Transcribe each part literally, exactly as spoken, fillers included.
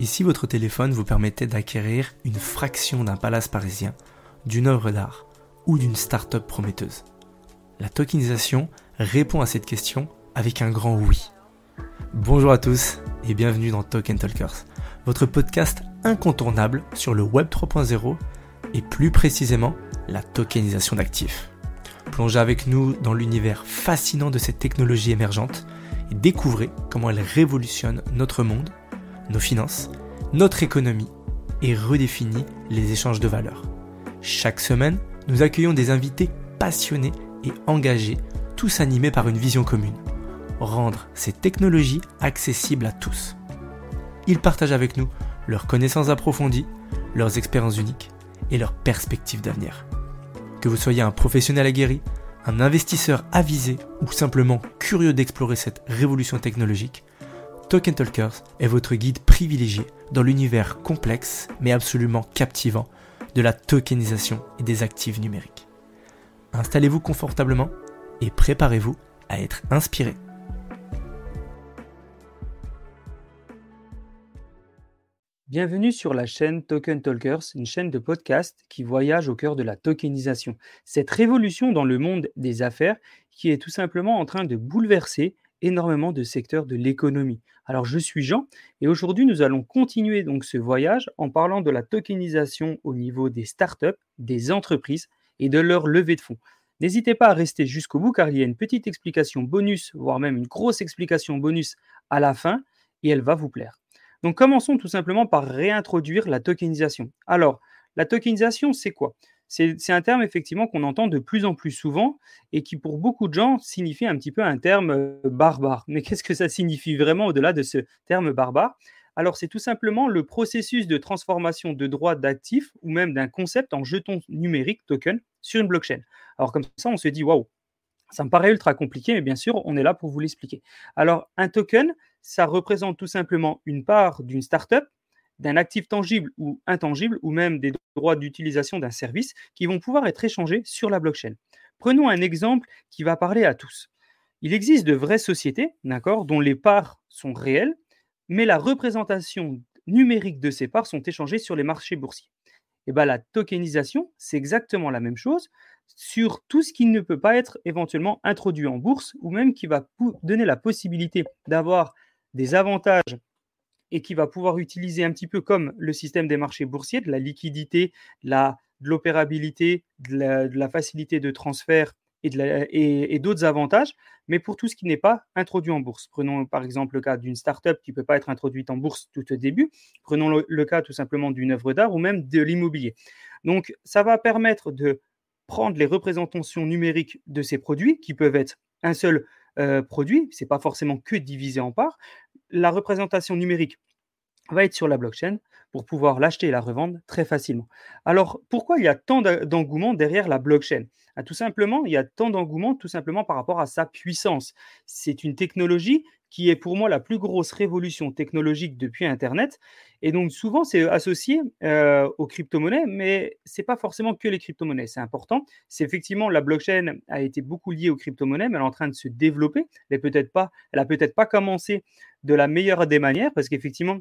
Ici, votre téléphone vous permettait d'acquérir une fraction d'un palace parisien, d'une œuvre d'art ou d'une start-up prometteuse. La tokenisation répond à cette question avec un grand oui. Bonjour à tous et bienvenue dans Token Talkers, votre podcast incontournable sur le Web trois point zéro et plus précisément la tokenisation d'actifs. Plongez avec nous dans l'univers fascinant de cette technologie émergente et découvrez comment elle révolutionne notre monde, nos finances, notre économie et redéfinit les échanges de valeurs. Chaque semaine, nous accueillons des invités passionnés et engagés, tous animés par une vision commune. Rendre ces technologies accessibles à tous. Ils partagent avec nous leurs connaissances approfondies, leurs expériences uniques et leurs perspectives d'avenir. Que vous soyez un professionnel aguerri, un investisseur avisé ou simplement curieux d'explorer cette révolution technologique, Token Talkers est votre guide privilégié dans l'univers complexe mais absolument captivant de la tokenisation et des actifs numériques. Installez-vous confortablement et préparez-vous à être inspiré. Bienvenue sur la chaîne Token Talkers, une chaîne de podcast qui voyage au cœur de la tokenisation. Cette révolution dans le monde des affaires qui est tout simplement en train de bouleverser énormément de secteurs de l'économie. Alors je suis Jean et aujourd'hui nous allons continuer donc ce voyage en parlant de la tokenisation au niveau des startups, des entreprises et de leur levée de fonds. N'hésitez pas à rester jusqu'au bout car il y a une petite explication bonus, voire même une grosse explication bonus à la fin et elle va vous plaire. Donc, commençons tout simplement par réintroduire la tokenisation. Alors, la tokenisation, c'est quoi ? c'est, c'est un terme, effectivement, qu'on entend de plus en plus souvent et qui, pour beaucoup de gens, signifie un petit peu un terme barbare. Mais qu'est-ce que ça signifie vraiment au-delà de ce terme barbare ? Alors, c'est tout simplement le processus de transformation de droits d'actifs ou même d'un concept en jeton numérique, token, sur une blockchain. Alors, comme ça, on se dit « waouh ». Ça me paraît ultra compliqué, mais bien sûr, on est là pour vous l'expliquer. Alors, un token, ça représente tout simplement une part d'une startup, d'un actif tangible ou intangible, ou même des droits d'utilisation d'un service qui vont pouvoir être échangés sur la blockchain. Prenons un exemple qui va parler à tous. Il existe de vraies sociétés, d'accord, dont les parts sont réelles, mais la représentation numérique de ces parts sont échangées sur les marchés boursiers. Et bien, la tokenisation, c'est exactement la même chose sur tout ce qui ne peut pas être éventuellement introduit en bourse ou même qui va donner la possibilité d'avoir des avantages et qui va pouvoir utiliser un petit peu comme le système des marchés boursiers, de la liquidité, de, la, de l'opérabilité, de la, de la facilité de transfert et, de la, et, et d'autres avantages, mais pour tout ce qui n'est pas introduit en bourse. Prenons par exemple le cas d'une start-up qui ne peut pas être introduite en bourse tout au début. Prenons le, le cas tout simplement d'une œuvre d'art ou même de l'immobilier. Donc, ça va permettre de prendre les représentations numériques de ces produits, qui peuvent être un seul euh, produit, ce n'est pas forcément que divisé en parts. La représentation numérique va être sur la blockchain pour pouvoir l'acheter et la revendre très facilement. Alors, pourquoi il y a tant d'engouement derrière la blockchain ? Ah, tout simplement, il y a tant d'engouement tout simplement par rapport à sa puissance. C'est une technologie qui est pour moi la plus grosse révolution technologique depuis Internet. Et donc, souvent, c'est associé euh, aux crypto-monnaies, mais ce n'est pas forcément que les crypto-monnaies. C'est important. C'est effectivement, la blockchain a été beaucoup liée aux crypto-monnaies, mais elle est en train de se développer. Elle n'a peut-être pas commencé de la meilleure des manières, parce qu'effectivement,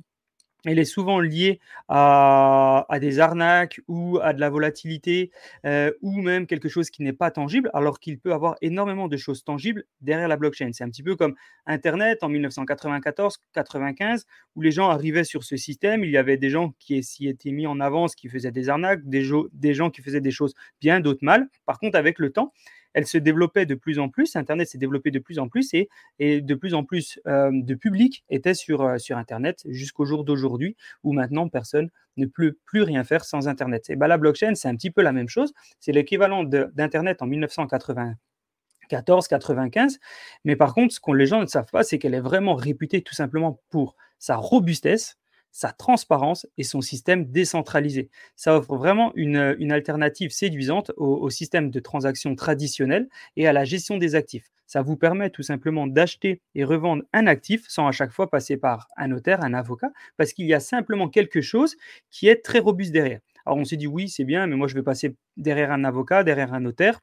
elle est souvent liée à, à des arnaques ou à de la volatilité euh, ou même quelque chose qui n'est pas tangible, alors qu'il peut avoir énormément de choses tangibles derrière la blockchain. C'est un petit peu comme Internet en dix-neuf cent quatre-vingt-quatorze quatre-vingt-quinze où les gens arrivaient sur ce système. Il y avait des gens qui s'y étaient mis en avance, qui faisaient des arnaques, des, jo- des gens qui faisaient des choses bien, d'autres mal. Par contre, avec le temps, elle se développait de plus en plus, Internet s'est développé de plus en plus et, et de plus en plus euh, de public était sur, euh, sur Internet jusqu'au jour d'aujourd'hui où maintenant personne ne peut plus rien faire sans Internet. Et ben, la blockchain, c'est un petit peu la même chose, c'est l'équivalent de, d'Internet en dix-neuf cent quatre-vingt-quatorze quatre-vingt-quinze, mais par contre, ce que les gens ne savent pas, c'est qu'elle est vraiment réputée tout simplement pour sa robustesse, sa transparence et son système décentralisé. Ça offre vraiment une, une alternative séduisante au, au système de transactions traditionnel et à la gestion des actifs. Ça vous permet tout simplement d'acheter et revendre un actif sans à chaque fois passer par un notaire, un avocat, parce qu'il y a simplement quelque chose qui est très robuste derrière. Alors on s'est dit oui, c'est bien, mais moi je vais passer derrière un avocat, derrière un notaire.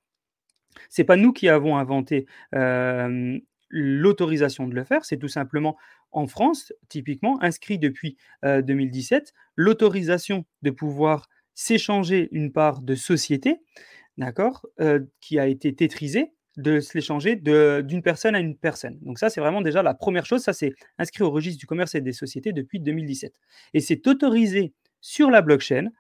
Ce n'est pas nous qui avons inventé euh, l'autorisation de le faire, c'est tout simplement en France, typiquement, inscrit depuis euh, deux mille dix-sept, l'autorisation de pouvoir s'échanger une part de société, d'accord, euh, qui a été tétrisée, de se l'échanger de, d'une personne à une personne. Donc ça, c'est vraiment déjà la première chose. Ça, c'est inscrit au registre du commerce et des sociétés depuis deux mille dix-sept. Et c'est autorisé sur la blockchain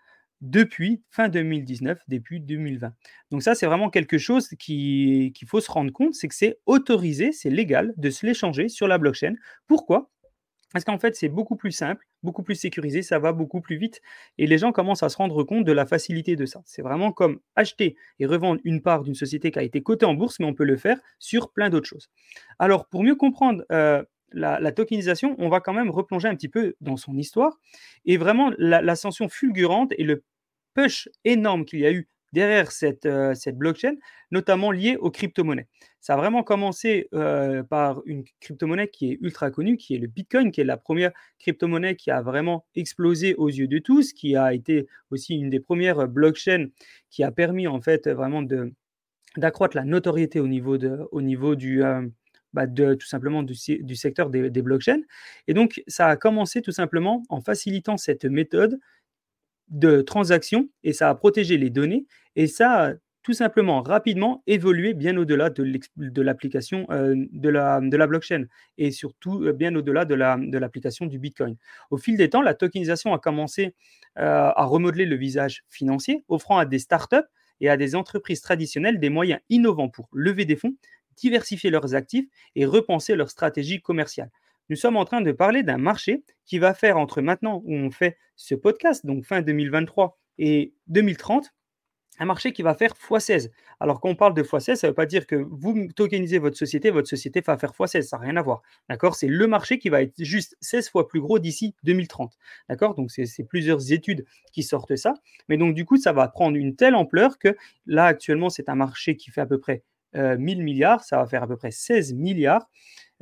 depuis fin deux mille dix-neuf, début deux mille vingt. Donc ça, c'est vraiment quelque chose qui, qu'il faut se rendre compte, c'est que c'est autorisé, c'est légal de se l'échanger sur la blockchain. Pourquoi ? Parce qu'en fait, c'est beaucoup plus simple, beaucoup plus sécurisé, ça va beaucoup plus vite. Et les gens commencent à se rendre compte de la facilité de ça. C'est vraiment comme acheter et revendre une part d'une société qui a été cotée en bourse, mais on peut le faire sur plein d'autres choses. Alors, pour mieux comprendre euh, la, la tokenisation, on va quand même replonger un petit peu dans son histoire. Et vraiment, la, l'ascension fulgurante et le push énorme qu'il y a eu derrière cette, euh, cette blockchain, notamment liée aux crypto-monnaies. Ça a vraiment commencé euh, par une crypto-monnaie qui est ultra connue, qui est le Bitcoin, qui est la première crypto-monnaie qui a vraiment explosé aux yeux de tous, qui a été aussi une des premières blockchains qui a permis en fait vraiment de, d'accroître la notoriété au niveau, de, au niveau du... Euh, Bah de, tout simplement du, du secteur des, des blockchains. Et donc, ça a commencé tout simplement en facilitant cette méthode de transaction et ça a protégé les données et ça a tout simplement rapidement évolué bien au-delà de, de l'application euh, de, la, de la blockchain et surtout bien au-delà de, la, de l'application du Bitcoin. Au fil des temps, la tokenisation a commencé euh, à remodeler le visage financier, offrant à des startups et à des entreprises traditionnelles des moyens innovants pour lever des fonds, diversifier leurs actifs et repenser leur stratégie commerciale. Nous sommes en train de parler d'un marché qui va faire entre maintenant où on fait ce podcast, donc fin deux mille vingt-trois et deux mille trente, un marché qui va faire fois seize. Alors quand on parle de fois seize, ça ne veut pas dire que vous tokenisez votre société, votre société va faire fois seize, ça n'a rien à voir. D'accord ? C'est le marché qui va être juste seize fois plus gros d'ici deux mille trente. D'accord ? Donc c'est, c'est plusieurs études qui sortent ça. Mais donc du coup, ça va prendre une telle ampleur que là actuellement, c'est un marché qui fait à peu près Euh, mille milliards, ça va faire à peu près seize milliards,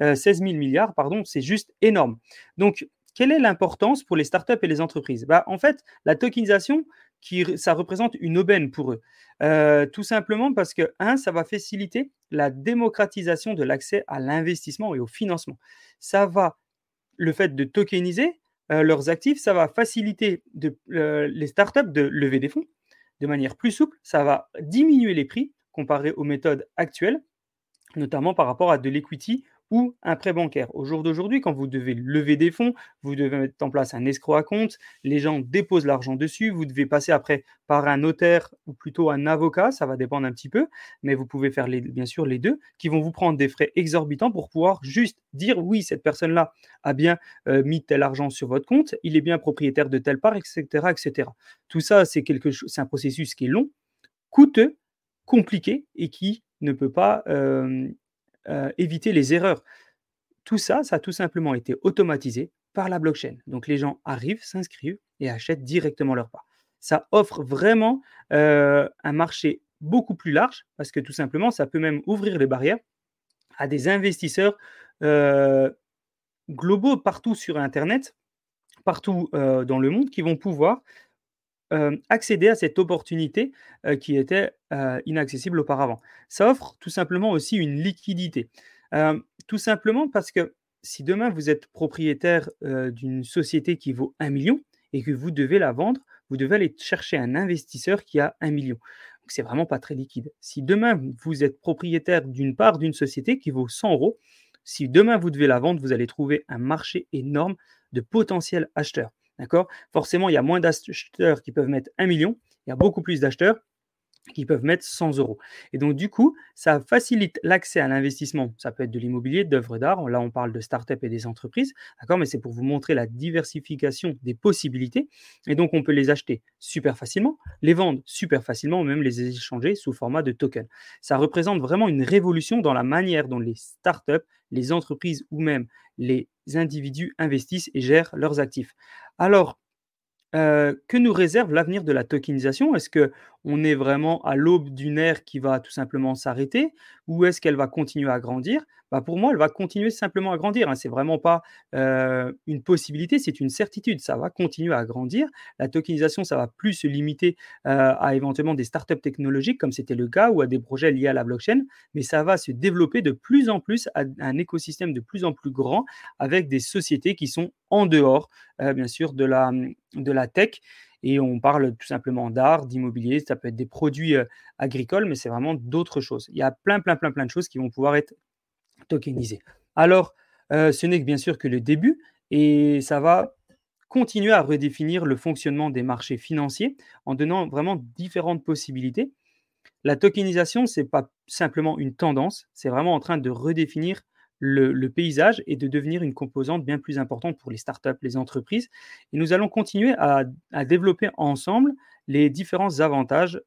euh, seize mille milliards, pardon, c'est juste énorme. Donc, quelle est l'importance pour les startups et les entreprises ? Bah, en fait, la tokenisation, qui, ça représente une aubaine pour eux. Euh, tout simplement parce que, un, ça va faciliter la démocratisation de l'accès à l'investissement et au financement. Ça va, le fait de tokeniser euh, leurs actifs, ça va faciliter de, euh, les startups de lever des fonds de manière plus souple, ça va diminuer les prix, comparé aux méthodes actuelles, notamment par rapport à de l'equity ou un prêt bancaire. Au jour d'aujourd'hui, quand vous devez lever des fonds, vous devez mettre en place un escroc à compte, les gens déposent l'argent dessus, vous devez passer après par un notaire ou plutôt un avocat, ça va dépendre un petit peu, mais vous pouvez faire les, bien sûr les deux, qui vont vous prendre des frais exorbitants pour pouvoir juste dire oui, cette personne-là a bien euh, mis tel argent sur votre compte, il est bien propriétaire de telle part, et cetera, et cetera. Tout ça, c'est quelque chose, c'est un processus qui est long, coûteux, compliqué et qui ne peut pas euh, euh, éviter les erreurs. Tout ça, ça a tout simplement été automatisé par la blockchain. Donc, les gens arrivent, s'inscrivent et achètent directement leur part. Ça offre vraiment euh, un marché beaucoup plus large parce que tout simplement, ça peut même ouvrir les barrières à des investisseurs euh, globaux partout sur Internet, partout euh, dans le monde qui vont pouvoir Euh, accéder à cette opportunité euh, qui était euh, inaccessible auparavant. Ça offre tout simplement aussi une liquidité. Euh, tout simplement parce que si demain vous êtes propriétaire euh, d'une société qui vaut un million et que vous devez la vendre, vous devez aller chercher un investisseur qui a un million. Donc, c'est vraiment pas très liquide. Si demain vous êtes propriétaire d'une part d'une société qui vaut cent euros, si demain vous devez la vendre, vous allez trouver un marché énorme de potentiels acheteurs. D'accord ? Forcément, il y a moins d'acheteurs qui peuvent mettre un million, il y a beaucoup plus d'acheteurs qui peuvent mettre cent euros. Et donc, du coup, ça facilite l'accès à l'investissement. Ça peut être de l'immobilier, d'œuvres d'art. Là, on parle de start-up et des entreprises. D'accord ? Mais c'est pour vous montrer la diversification des possibilités. Et donc, on peut les acheter super facilement, les vendre super facilement, ou même les échanger sous format de token. Ça représente vraiment une révolution dans la manière dont les start-up, les entreprises ou même les individus investissent et gèrent leurs actifs. Alors, euh, que nous réserve l'avenir de la tokenisation ? Est-ce on est vraiment à l'aube d'une ère qui va tout simplement s'arrêter, ou est-ce qu'elle va continuer à grandir ? Bah pour moi, elle va continuer simplement à grandir. Hein. Ce n'est vraiment pas euh, une possibilité, c'est une certitude. Ça va continuer à grandir. La tokenisation, ça ne va plus se limiter euh, à éventuellement des startups technologiques, comme c'était le cas, ou à des projets liés à la blockchain, mais ça va se développer de plus en plus à un écosystème de plus en plus grand, avec des sociétés qui sont en dehors, euh, bien sûr, de la, de la tech. Et on parle tout simplement d'art, d'immobilier, ça peut être des produits euh, agricoles, mais c'est vraiment d'autres choses. Il y a plein, plein, plein, plein de choses qui vont pouvoir être tokenisé. Alors, euh, ce n'est que bien sûr que le début et ça va continuer à redéfinir le fonctionnement des marchés financiers en donnant vraiment différentes possibilités. La tokenisation, ce n'est pas simplement une tendance, c'est vraiment en train de redéfinir le, le paysage et de devenir une composante bien plus importante pour les startups, les entreprises. Et nous allons continuer à, à développer ensemble les différents avantages.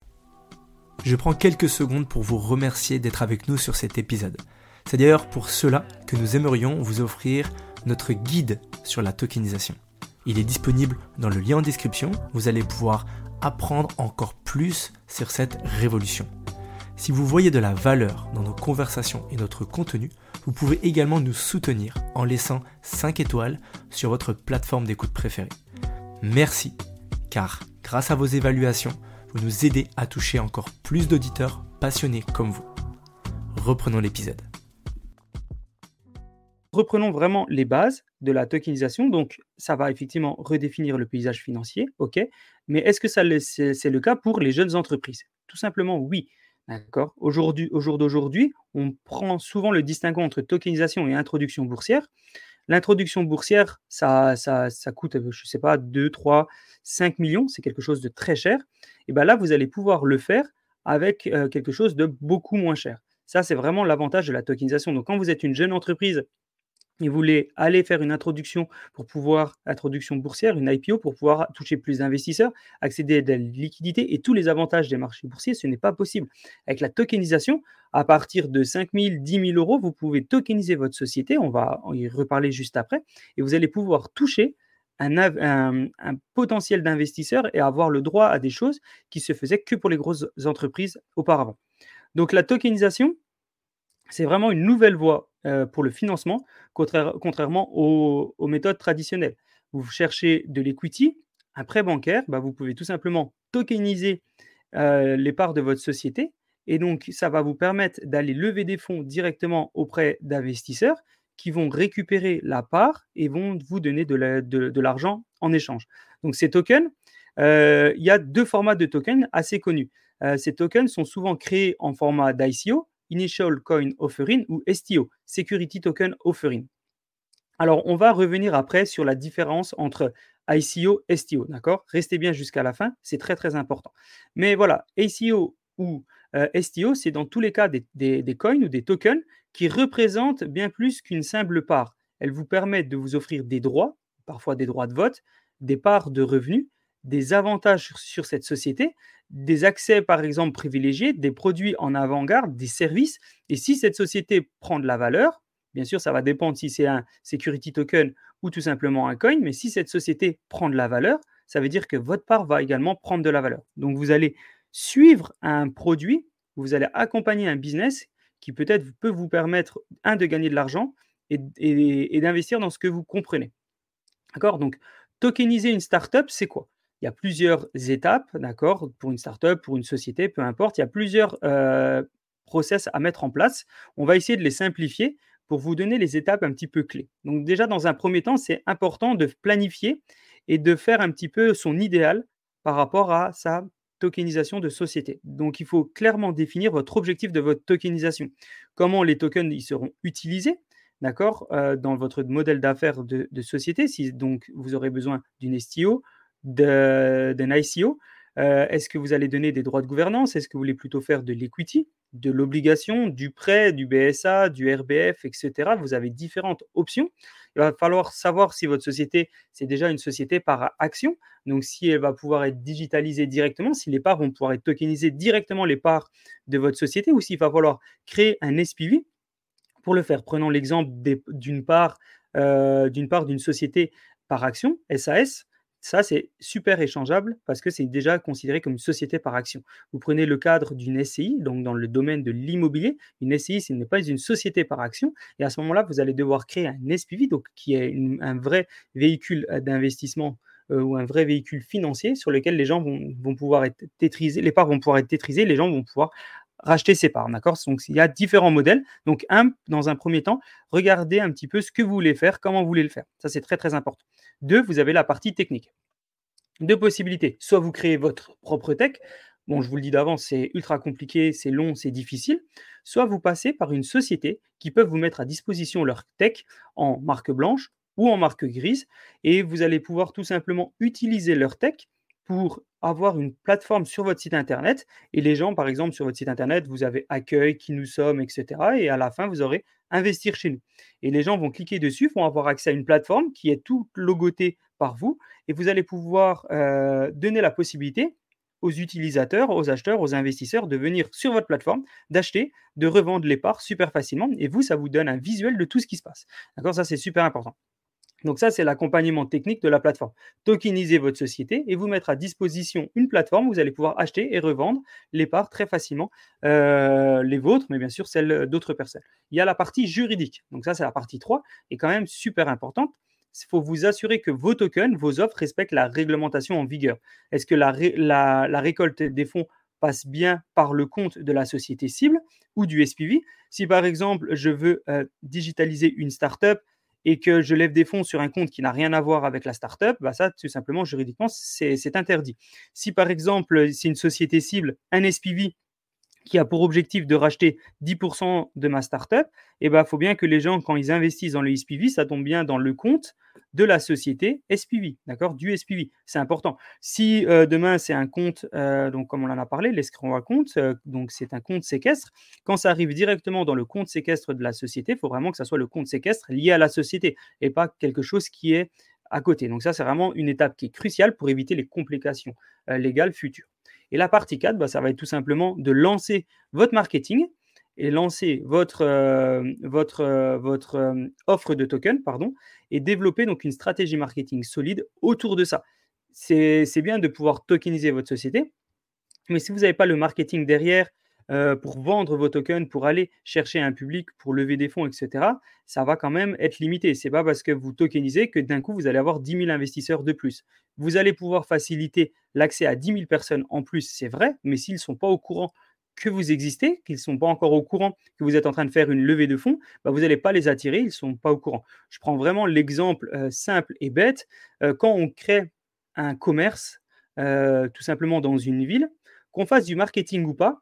Je prends quelques secondes pour vous remercier d'être avec nous sur cet épisode. C'est d'ailleurs pour cela que nous aimerions vous offrir notre guide sur la tokenisation. Il est disponible dans le lien en description. Vous allez pouvoir apprendre encore plus sur cette révolution. Si vous voyez de la valeur dans nos conversations et notre contenu, vous pouvez également nous soutenir en laissant cinq étoiles sur votre plateforme d'écoute préférée. Merci, car grâce à vos évaluations, vous nous aidez à toucher encore plus d'auditeurs passionnés comme vous. Reprenons l'épisode. Reprenons vraiment les bases de la tokenisation. Donc, ça va effectivement redéfinir le paysage financier, ok. Mais est-ce que ça le, c'est, c'est le cas pour les jeunes entreprises ? Tout simplement, oui. D'accord. Aujourd'hui, au jour d'aujourd'hui, on prend souvent le distinguo entre tokenisation et introduction boursière. L'introduction boursière, ça, ça, ça coûte, je ne sais pas, deux, trois, cinq millions. C'est quelque chose de très cher. Et bien là, vous allez pouvoir le faire avec euh, quelque chose de beaucoup moins cher. Ça, c'est vraiment l'avantage de la tokenisation. Donc, quand vous êtes une jeune entreprise, et vous voulez aller faire une introduction pour pouvoir, introduction boursière, une I P O pour pouvoir toucher plus d'investisseurs, accéder à de la liquidité et tous les avantages des marchés boursiers, ce n'est pas possible. Avec la tokenisation, à partir de cinq mille, dix mille euros, vous pouvez tokeniser votre société, on va y reparler juste après, et vous allez pouvoir toucher un, un, un potentiel d'investisseurs et avoir le droit à des choses qui se faisaient que pour les grosses entreprises auparavant. Donc la tokenisation, c'est vraiment une nouvelle voie pour le financement, contrairement aux, aux méthodes traditionnelles. Vous cherchez de l'equity, un prêt bancaire, bah vous pouvez tout simplement tokeniser euh, les parts de votre société et donc ça va vous permettre d'aller lever des fonds directement auprès d'investisseurs qui vont récupérer la part et vont vous donner de, la, de, de l'argent en échange. Donc ces tokens, euh, il y a deux formats de tokens assez connus. Euh, ces tokens sont souvent créés en format d'I C O, Initial Coin Offering ou S T O, Security Token Offering. Alors, on va revenir après sur la différence entre I C O et S T O, d'accord ? Restez bien jusqu'à la fin, c'est très, très important. Mais voilà, I C O ou euh, S T O, c'est dans tous les cas des, des, des coins ou des tokens qui représentent bien plus qu'une simple part. Elles vous permettent de vous offrir des droits, parfois des droits de vote, des parts de revenus, des avantages sur, sur cette société, des accès par exemple privilégiés, des produits en avant-garde, des services. Et si cette société prend de la valeur, bien sûr ça va dépendre si c'est un security token ou tout simplement un coin, mais si cette société prend de la valeur, ça veut dire que votre part va également prendre de la valeur. Donc vous allez suivre un produit, vous allez accompagner un business qui peut-être peut vous permettre, un, de gagner de l'argent et, et, et d'investir dans ce que vous comprenez. D'accord ? Donc tokeniser une startup, c'est quoi ? Il y a plusieurs étapes, d'accord, pour une startup, pour une société, peu importe. Il y a plusieurs euh, process à mettre en place. On va essayer de les simplifier pour vous donner les étapes un petit peu clés. Donc déjà, dans un premier temps, c'est important de planifier et de faire un petit peu son idéal par rapport à sa tokenisation de société. Donc, il faut clairement définir votre objectif de votre tokenisation. Comment les tokens ils seront utilisés, d'accord, euh, dans votre modèle d'affaires de, de société. Si donc vous aurez besoin d'une S T O, d'un I C O, euh, est-ce que vous allez donner des droits de gouvernance ? Est-ce que vous voulez plutôt faire de l'equity, de l'obligation, du prêt, du B S A, du R B F, et cetera. Vous avez différentes options. Il va falloir savoir si votre société, c'est déjà une société par action, donc si elle va pouvoir être digitalisée directement, si les parts vont pouvoir être tokenisées directement les parts de votre société ou s'il va falloir créer un S P V pour le faire. Prenons l'exemple des, d'une part, euh, d'une part d'une société par action, S A S. Ça, c'est super échangeable parce que c'est déjà considéré comme une société par action. Vous prenez le cadre d'une S C I, donc dans le domaine de l'immobilier. Une S C I, ce n'est pas une société par action. Et à ce moment-là, vous allez devoir créer un S P V, donc qui est une, un vrai véhicule d'investissement euh, ou un vrai véhicule financier sur lequel les gens vont, vont pouvoir être tétrisés, les parts vont pouvoir être tétrisées, les gens vont pouvoir racheter ses parts, d'accord ? Donc, il y a différents modèles. Donc, un, dans un premier temps, regardez un petit peu ce que vous voulez faire, comment vous voulez le faire. Ça, c'est très, très important. Deux, vous avez la partie technique. Deux possibilités. Soit vous créez votre propre tech. Bon, je vous le dis d'avance, c'est ultra compliqué, c'est long, c'est difficile. Soit vous passez par une société qui peut vous mettre à disposition leur tech en marque blanche ou en marque grise. Et vous allez pouvoir tout simplement utiliser leur tech pour avoir une plateforme sur votre site internet. Et les gens, par exemple, sur votre site internet, vous avez accueil, qui nous sommes, et cetera. Et à la fin, vous aurez investir chez nous. Et les gens vont cliquer dessus, vont avoir accès à une plateforme qui est toute logotée par vous. Et vous allez pouvoir euh, donner la possibilité aux utilisateurs, aux acheteurs, aux investisseurs de venir sur votre plateforme, d'acheter, de revendre les parts super facilement. Et vous, ça vous donne un visuel de tout ce qui se passe. D'accord ? Ça, c'est super important. Donc ça, c'est l'accompagnement technique de la plateforme. Tokeniser votre société et vous mettre à disposition une plateforme où vous allez pouvoir acheter et revendre les parts très facilement, euh, les vôtres, mais bien sûr celles d'autres personnes. Il y a la partie juridique. Donc ça, c'est la partie trois et quand même super importante. Il faut vous assurer que vos tokens, vos offres respectent la réglementation en vigueur. Est-ce que la, ré- la, la récolte des fonds passe bien par le compte de la société cible ou du S P V ? Si par exemple, je veux euh, digitaliser une startup, et que je lève des fonds sur un compte qui n'a rien à voir avec la startup, bah ça, tout simplement, juridiquement, c'est, c'est interdit. Si, par exemple, c'est une société cible, un S P V qui a pour objectif de racheter dix pour cent de ma startup, il bah, faut bien que les gens, quand ils investissent dans le S P V, ça tombe bien dans le compte de la société S P V, d'accord, du S P V. C'est important. Si euh, demain, c'est un compte, euh, donc comme on en a parlé, l'escroc à compte, euh, donc c'est un compte séquestre. Quand ça arrive directement dans le compte séquestre de la société, il faut vraiment que ça soit le compte séquestre lié à la société et pas quelque chose qui est à côté. Donc ça, c'est vraiment une étape qui est cruciale pour éviter les complications euh, légales futures. Et la partie quatre, bah, ça va être tout simplement de lancer votre marketing et lancer votre, euh, votre, euh, votre euh, offre de token pardon, et développer donc une stratégie marketing solide autour de ça. C'est, c'est bien de pouvoir tokeniser votre société, mais si vous n'avez pas le marketing derrière euh, pour vendre vos tokens, pour aller chercher un public, pour lever des fonds, et cetera, ça va quand même être limité. Ce n'est pas parce que vous tokenisez que d'un coup, vous allez avoir dix mille investisseurs de plus. Vous allez pouvoir faciliter l'accès à dix mille personnes en plus, c'est vrai, mais s'ils ne sont pas au courant que vous existez, qu'ils ne sont pas encore au courant que vous êtes en train de faire une levée de fonds, bah vous n'allez pas les attirer, ils ne sont pas au courant. Je prends vraiment l'exemple euh, simple et bête. Euh, quand on crée un commerce, euh, tout simplement dans une ville, qu'on fasse du marketing ou pas,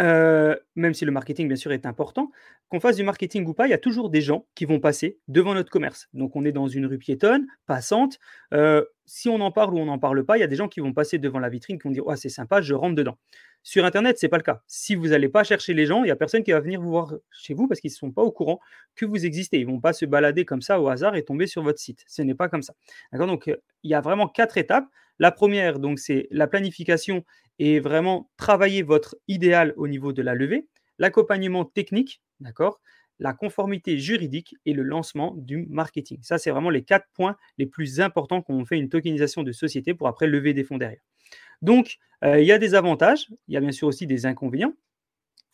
euh, même si le marketing, bien sûr, est important, qu'on fasse du marketing ou pas, il y a toujours des gens qui vont passer devant notre commerce. Donc, on est dans une rue piétonne, passante. Euh, si on en parle ou on n'en parle pas, il y a des gens qui vont passer devant la vitrine, qui vont dire « Ah, c'est sympa, je rentre dedans ». Sur Internet, ce n'est pas le cas. Si vous n'allez pas chercher les gens, il n'y a personne qui va venir vous voir chez vous parce qu'ils ne sont pas au courant que vous existez. Ils ne vont pas se balader comme ça au hasard et tomber sur votre site. Ce n'est pas comme ça. D'accord ? Donc, il y a vraiment quatre étapes. La première, donc, c'est la planification et vraiment travailler votre idéal au niveau de la levée, l'accompagnement technique, d'accord, la conformité juridique et le lancement du marketing. Ça, c'est vraiment les quatre points les plus importants quand on fait une tokenisation de société pour après lever des fonds derrière. Donc, euh, il y a des avantages, il y a bien sûr aussi des inconvénients,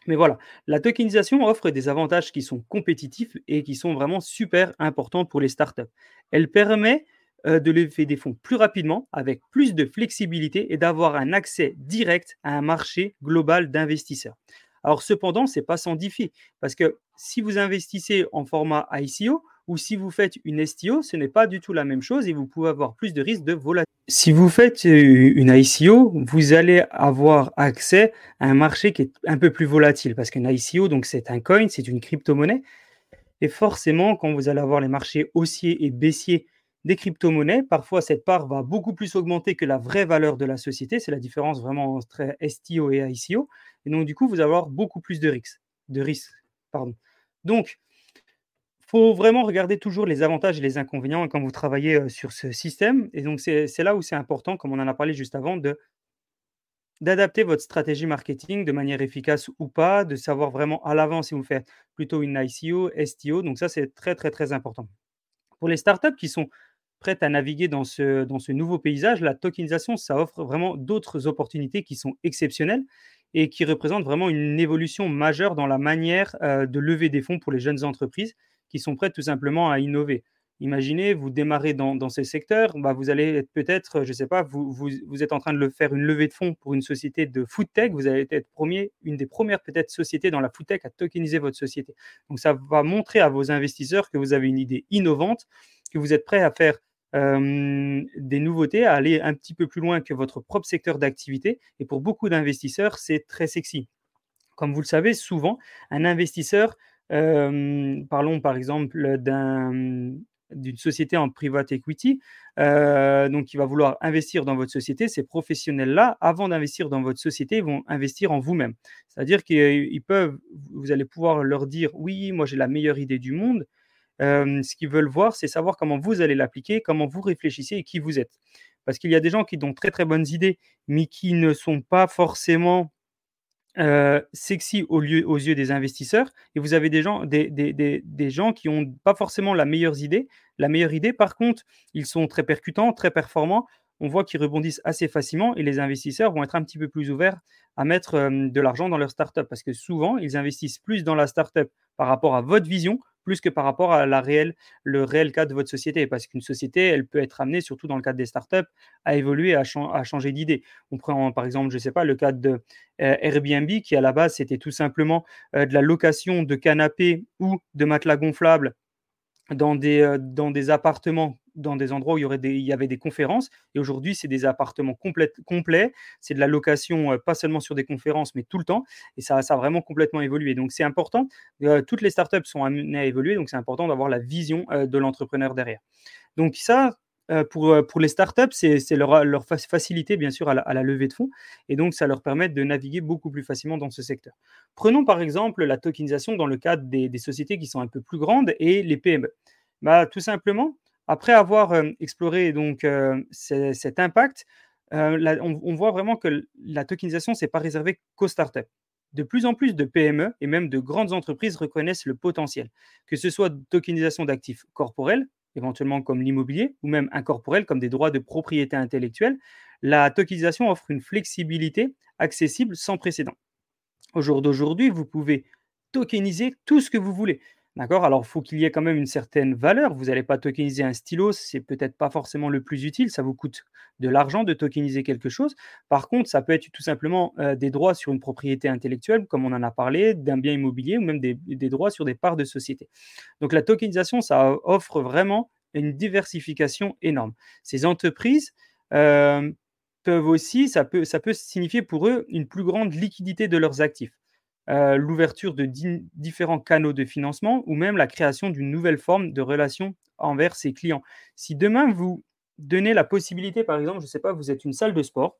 mais voilà, la tokenisation offre des avantages qui sont compétitifs et qui sont vraiment super importants pour les startups. Elle permet euh, de lever des fonds plus rapidement, avec plus de flexibilité et d'avoir un accès direct à un marché global d'investisseurs. Alors cependant, ce n'est pas sans défi, parce que si vous investissez en format I C O, ou si vous faites une S T O, ce n'est pas du tout la même chose et vous pouvez avoir plus de risques de volatilité. Si vous faites une I C O, vous allez avoir accès à un marché qui est un peu plus volatile parce qu'une I C O, donc c'est un coin, c'est une crypto-monnaie. Et forcément, quand vous allez avoir les marchés haussiers et baissiers des crypto-monnaies, parfois cette part va beaucoup plus augmenter que la vraie valeur de la société. C'est la différence vraiment entre S T O et I C O. Et donc du coup, vous allez avoir beaucoup plus de risques. De risques, pardon. Donc, il faut vraiment regarder toujours les avantages et les inconvénients quand vous travaillez sur ce système. Et donc, c'est, c'est là où c'est important, comme on en a parlé juste avant, de, d'adapter votre stratégie marketing de manière efficace ou pas, de savoir vraiment à l'avance si vous faites plutôt une I C O, S T O. Donc, ça, c'est très, très, très important. Pour les startups qui sont prête à naviguer dans ce, dans ce nouveau paysage, la tokenisation, ça offre vraiment d'autres opportunités qui sont exceptionnelles et qui représentent vraiment une évolution majeure dans la manière euh, de lever des fonds pour les jeunes entreprises qui sont prêtes tout simplement à innover. Imaginez, vous démarrez dans, dans ces secteurs, bah vous allez être peut-être, je ne sais pas, vous, vous, vous êtes en train de le faire une levée de fonds pour une société de food tech, vous allez être premier, une des premières peut-être sociétés dans la food tech à tokeniser votre société. Donc, ça va montrer à vos investisseurs que vous avez une idée innovante, que vous êtes prêt à faire euh, des nouveautés, à aller un petit peu plus loin que votre propre secteur d'activité. Et pour beaucoup d'investisseurs, c'est très sexy. Comme vous le savez, souvent, un investisseur, euh, parlons par exemple d'un... d'une société en private equity, euh, donc qui va vouloir investir dans votre société. Ces professionnels-là, avant d'investir dans votre société, vont investir en vous-même. C'est-à-dire qu'ils peuvent, vous allez pouvoir leur dire « oui, moi j'ai la meilleure idée du monde ». Euh, ce qu'ils veulent voir, c'est savoir comment vous allez l'appliquer, comment vous réfléchissez et qui vous êtes. Parce qu'il y a des gens qui ont très très bonnes idées, mais qui ne sont pas forcément Euh, sexy au lieu, aux yeux des investisseurs, et vous avez des gens, des, des, des, des gens qui n'ont pas forcément la meilleure idée. La meilleure idée, par contre, ils sont très percutants, très performants. On voit qu'ils rebondissent assez facilement et les investisseurs vont être un petit peu plus ouverts à mettre euh, de l'argent dans leur startup parce que souvent, ils investissent plus dans la startup par rapport à votre vision plus que par rapport à la réelle, le réel cas de votre société. Parce qu'une société, elle peut être amenée, surtout dans le cadre des startups, à évoluer, à, ch- à changer d'idée. On prend par exemple, je ne sais pas, le cas de euh, Airbnb, qui à la base, c'était tout simplement euh, de la location de canapés ou de matelas gonflables dans des, euh, dans des appartements, dans des endroits où il y, aurait des, il y avait des conférences. Et aujourd'hui, c'est des appartements complète, complets. C'est de la location, euh, pas seulement sur des conférences, mais tout le temps. Et ça, ça a vraiment complètement évolué. Donc, c'est important. Euh, toutes les startups sont amenées à évoluer. Donc, c'est important d'avoir la vision euh, de l'entrepreneur derrière. Donc, ça, euh, pour, euh, pour les startups, c'est, c'est leur, leur facilité, bien sûr, à la, à la levée de fonds. Et donc, ça leur permet de naviguer beaucoup plus facilement dans ce secteur. Prenons, par exemple, la tokenisation dans le cadre des, des sociétés qui sont un peu plus grandes et les P M E. Bah, tout simplement, après avoir euh, exploré donc, euh, ces, cet impact, euh, la, on, on voit vraiment que la tokenisation, ce n'est pas réservé qu'aux startups. De plus en plus de P M E et même de grandes entreprises reconnaissent le potentiel, que ce soit de tokenisation d'actifs corporels, éventuellement comme l'immobilier, ou même incorporels comme des droits de propriété intellectuelle. La tokenisation offre une flexibilité accessible sans précédent. Au jour d'aujourd'hui, vous pouvez tokeniser tout ce que vous voulez. D'accord ? Alors, il faut qu'il y ait quand même une certaine valeur. Vous n'allez pas tokeniser un stylo, c'est peut-être pas forcément le plus utile. Ça vous coûte de l'argent de tokeniser quelque chose. Par contre, ça peut être tout simplement euh, des droits sur une propriété intellectuelle, comme on en a parlé, d'un bien immobilier ou même des, des droits sur des parts de société. Donc, la tokenisation, ça offre vraiment une diversification énorme. Ces entreprises euh, peuvent aussi, ça peut, ça peut signifier pour eux une plus grande liquidité de leurs actifs. Euh, l'ouverture de di- différents canaux de financement ou même la création d'une nouvelle forme de relation envers ses clients. Si demain, vous donnez la possibilité, par exemple, je ne sais pas, vous êtes une salle de sport,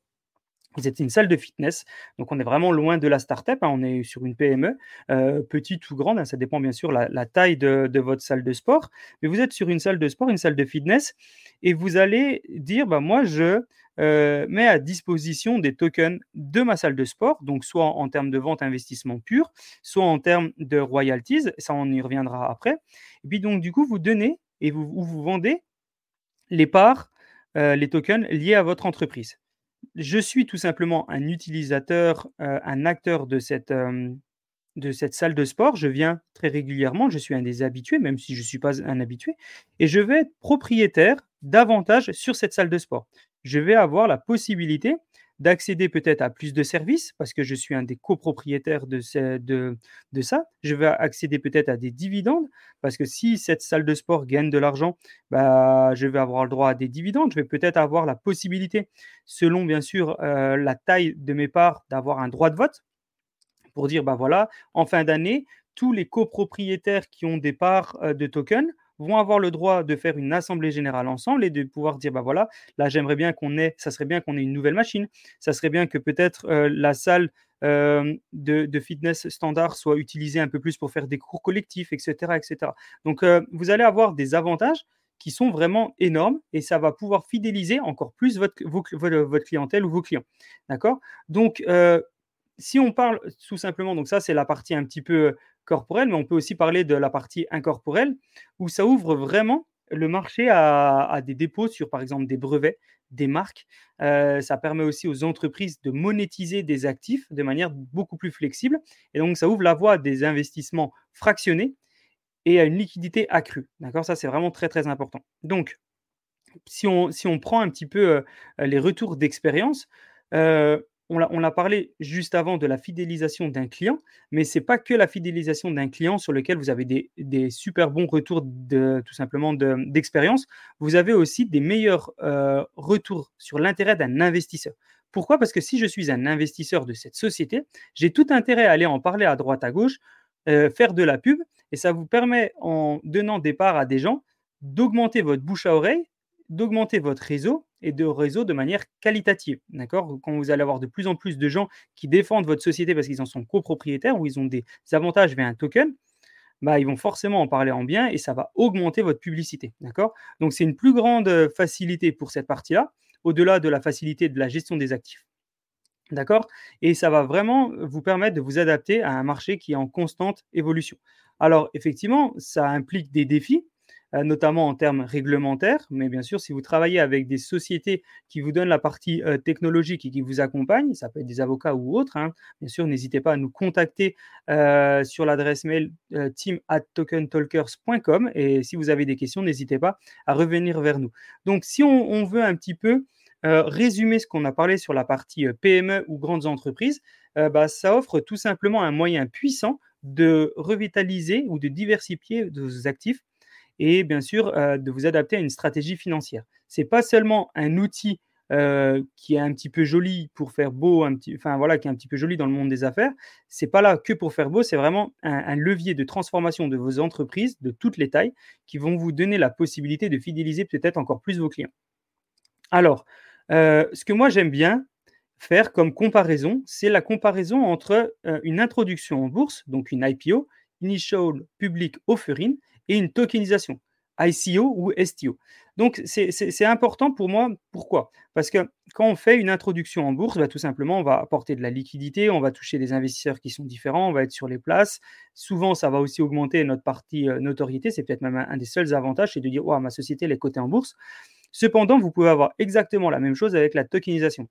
vous êtes une salle de fitness, donc on est vraiment loin de la start-up, hein, on est sur une P M E, euh, petite ou grande, hein, ça dépend bien sûr la, la taille de, de votre salle de sport, mais vous êtes sur une salle de sport, une salle de fitness, et vous allez dire, bah, moi, je... Euh, met à disposition des tokens de ma salle de sport, donc soit en termes de vente investissement pur, soit en termes de royalties, ça on y reviendra après. Et puis donc du coup, vous donnez et vous, vous vendez les parts, euh, les tokens liés à votre entreprise. Je suis tout simplement un utilisateur, euh, un acteur de cette... Euh, de cette salle de sport, je viens très régulièrement, je suis un des habitués, même si je ne suis pas un habitué, et je vais être propriétaire davantage sur cette salle de sport. Je vais avoir la possibilité d'accéder peut-être à plus de services, parce que je suis un des copropriétaires de, ce, de, de ça. Je vais accéder peut-être à des dividendes, parce que si cette salle de sport gagne de l'argent, bah, je vais avoir le droit à des dividendes. Je vais peut-être avoir la possibilité, selon bien sûr euh, la taille de mes parts, d'avoir un droit de vote, pour dire, bah voilà, en fin d'année, tous les copropriétaires qui ont des parts euh, de tokens vont avoir le droit de faire une assemblée générale ensemble et de pouvoir dire, bah voilà, là, j'aimerais bien qu'on ait, ça serait bien qu'on ait une nouvelle machine, ça serait bien que peut-être euh, la salle euh, de, de fitness standard soit utilisée un peu plus pour faire des cours collectifs, et cetera, et cetera. Donc, euh, vous allez avoir des avantages qui sont vraiment énormes et ça va pouvoir fidéliser encore plus votre, votre, votre clientèle ou vos clients. D'accord ? Donc, euh, si on parle tout simplement, donc ça c'est la partie un petit peu corporelle, mais on peut aussi parler de la partie incorporelle où ça ouvre vraiment le marché a, a des dépôts sur, par exemple, des brevets, des marques. Euh, ça permet aussi aux entreprises de monétiser des actifs de manière beaucoup plus flexible. Et donc, ça ouvre la voie à des investissements fractionnés et à une liquidité accrue. D'accord ? Ça, c'est vraiment très, très important. Donc, si on, si on prend un petit peu euh, les retours d'expérience, euh, on, l'a, on l'a parlé juste avant de la fidélisation d'un client, mais ce n'est pas que la fidélisation d'un client sur lequel vous avez des, des super bons retours de, tout simplement de, d'expérience. Vous avez aussi des meilleurs euh, retours sur l'intérêt d'un investisseur. Pourquoi ? Parce que si je suis un investisseur de cette société, j'ai tout intérêt à aller en parler à droite, à gauche, euh, faire de la pub, et ça vous permet, en donnant des parts à des gens, d'augmenter votre bouche à oreille, d'augmenter votre réseau et de réseau de manière qualitative. D'accord ? Quand vous allez avoir de plus en plus de gens qui défendent votre société parce qu'ils en sont copropriétaires ou ils ont des avantages via un token, bah, ils vont forcément en parler en bien et ça va augmenter votre publicité. D'accord ? Donc, c'est une plus grande facilité pour cette partie-là, au-delà de la facilité de la gestion des actifs. D'accord ? Et ça va vraiment vous permettre de vous adapter à un marché qui est en constante évolution. Alors, effectivement, ça implique des défis, notamment en termes réglementaires, mais bien sûr, si vous travaillez avec des sociétés qui vous donnent la partie euh, technologique et qui vous accompagnent, ça peut être des avocats ou autres, hein. Bien sûr, n'hésitez pas à nous contacter euh, sur l'adresse mail euh, team at token talkers dot com et si vous avez des questions, n'hésitez pas à revenir vers nous. Donc, si on, on veut un petit peu euh, résumer ce qu'on a parlé sur la partie euh, P M E ou grandes entreprises, euh, bah, ça offre tout simplement un moyen puissant de revitaliser ou de diversifier vos actifs et bien sûr, euh, de vous adapter à une stratégie financière. Ce n'est pas seulement un outil euh, qui est un petit peu joli pour faire beau, un petit, enfin voilà, qui est un petit peu joli dans le monde des affaires. Ce n'est pas là que pour faire beau, c'est vraiment un, un levier de transformation de vos entreprises, de toutes les tailles, qui vont vous donner la possibilité de fidéliser peut-être encore plus vos clients. Alors, euh, ce que moi j'aime bien faire comme comparaison, c'est la comparaison entre euh, une introduction en bourse, donc une I P O, Initial Public Offering, et une tokenisation, I C O ou S T O. Donc, c'est, c'est, c'est important pour moi. Pourquoi ? Parce que quand on fait une introduction en bourse, bah, tout simplement, on va apporter de la liquidité, on va toucher des investisseurs qui sont différents, on va être sur les places. Souvent, ça va aussi augmenter notre partie euh, notoriété. C'est peut-être même un, un des seuls avantages, c'est de dire ouais, « ma société, elle est cotée en bourse ». Cependant, vous pouvez avoir exactement la même chose avec la tokenisation.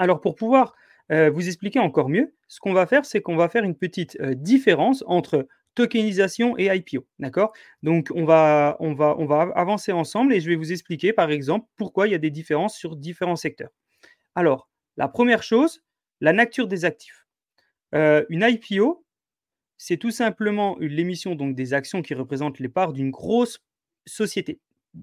Alors, pour pouvoir euh, vous expliquer encore mieux, ce qu'on va faire, c'est qu'on va faire une petite euh, différence entre tokenisation et I P O, d'accord ? Donc, on va, on, va, on va avancer ensemble et je vais vous expliquer, par exemple, pourquoi il y a des différences sur différents secteurs. Alors, la première chose, la nature des actifs. Euh, une I P O, c'est tout simplement l'émission donc, des actions qui représentent les parts d'une grosse société.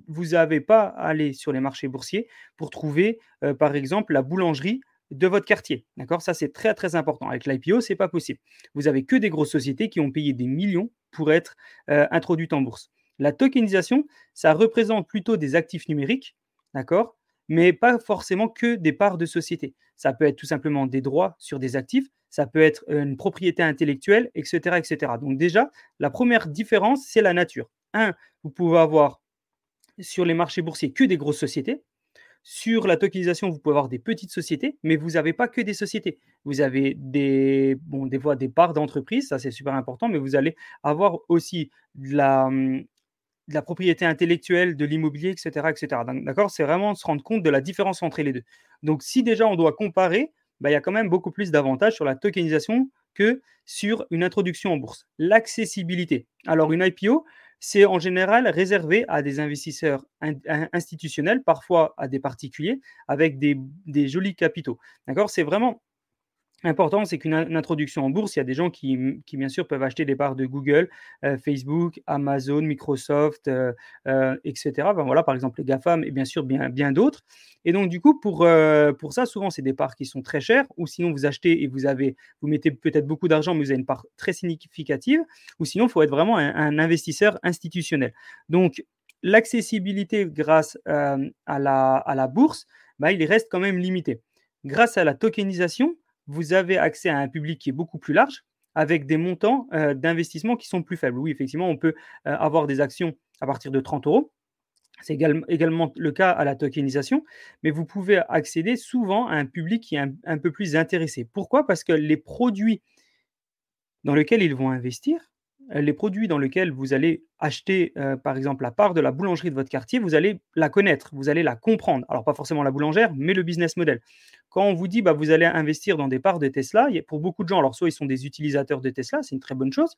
Vous n'avez pas à aller sur les marchés boursiers pour trouver, euh, par exemple, la boulangerie de votre quartier, d'accord ? Ça, c'est très, très important. Avec l'I P O, ce n'est pas possible. Vous n'avez que des grosses sociétés qui ont payé des millions pour être euh, introduites en bourse. La tokenisation, ça représente plutôt des actifs numériques, d'accord ? Mais pas forcément que des parts de société. Ça peut être tout simplement des droits sur des actifs, ça peut être une propriété intellectuelle, et cetera, et cetera. Donc déjà, la première différence, c'est la nature. Un, vous pouvez avoir sur les marchés boursiers que des grosses sociétés. Sur la tokenisation, vous pouvez avoir des petites sociétés, mais vous n'avez pas que des sociétés. Vous avez des, bon, des fois des parts d'entreprise, ça c'est super important, mais vous allez avoir aussi de la, de la propriété intellectuelle, de l'immobilier, et cetera, et cetera. D'accord ? C'est vraiment se rendre compte de la différence entre les deux. Donc, si déjà on doit comparer, bah, y a quand même beaucoup plus d'avantages sur la tokenisation que sur une introduction en bourse. L'accessibilité. Alors, une I P O, c'est en général réservé à des investisseurs institutionnels, parfois à des particuliers, avec des, des jolis capitaux. D'accord ? C'est vraiment important, c'est qu'une introduction en bourse, il y a des gens qui, qui bien sûr, peuvent acheter des parts de Google, euh, Facebook, Amazon, Microsoft, euh, euh, et cetera. Ben voilà, par exemple, les GAFAM et bien sûr, bien, bien d'autres. Et donc, du coup, pour, euh, pour ça, souvent, c'est des parts qui sont très chères ou sinon, vous achetez et vous, avez, vous mettez peut-être beaucoup d'argent, mais vous avez une part très significative ou sinon, il faut être vraiment un, un investisseur institutionnel. Donc, l'accessibilité grâce euh, à, la, à la bourse, bah, il reste quand même limité. Grâce à la tokenisation, vous avez accès à un public qui est beaucoup plus large avec des montants euh, d'investissement qui sont plus faibles. Oui, effectivement, on peut euh, avoir des actions à partir de trente euros. C'est également le cas à la tokenisation, mais vous pouvez accéder souvent à un public qui est un, un peu plus intéressé. Pourquoi ? Parce que les produits dans lesquels ils vont investir les produits dans lesquels vous allez acheter, euh, par exemple, la part de la boulangerie de votre quartier, vous allez la connaître, vous allez la comprendre. Alors, pas forcément la boulangère, mais le business model. Quand on vous dit bah, vous allez investir dans des parts de Tesla, pour beaucoup de gens, alors soit ils sont des utilisateurs de Tesla, c'est une très bonne chose,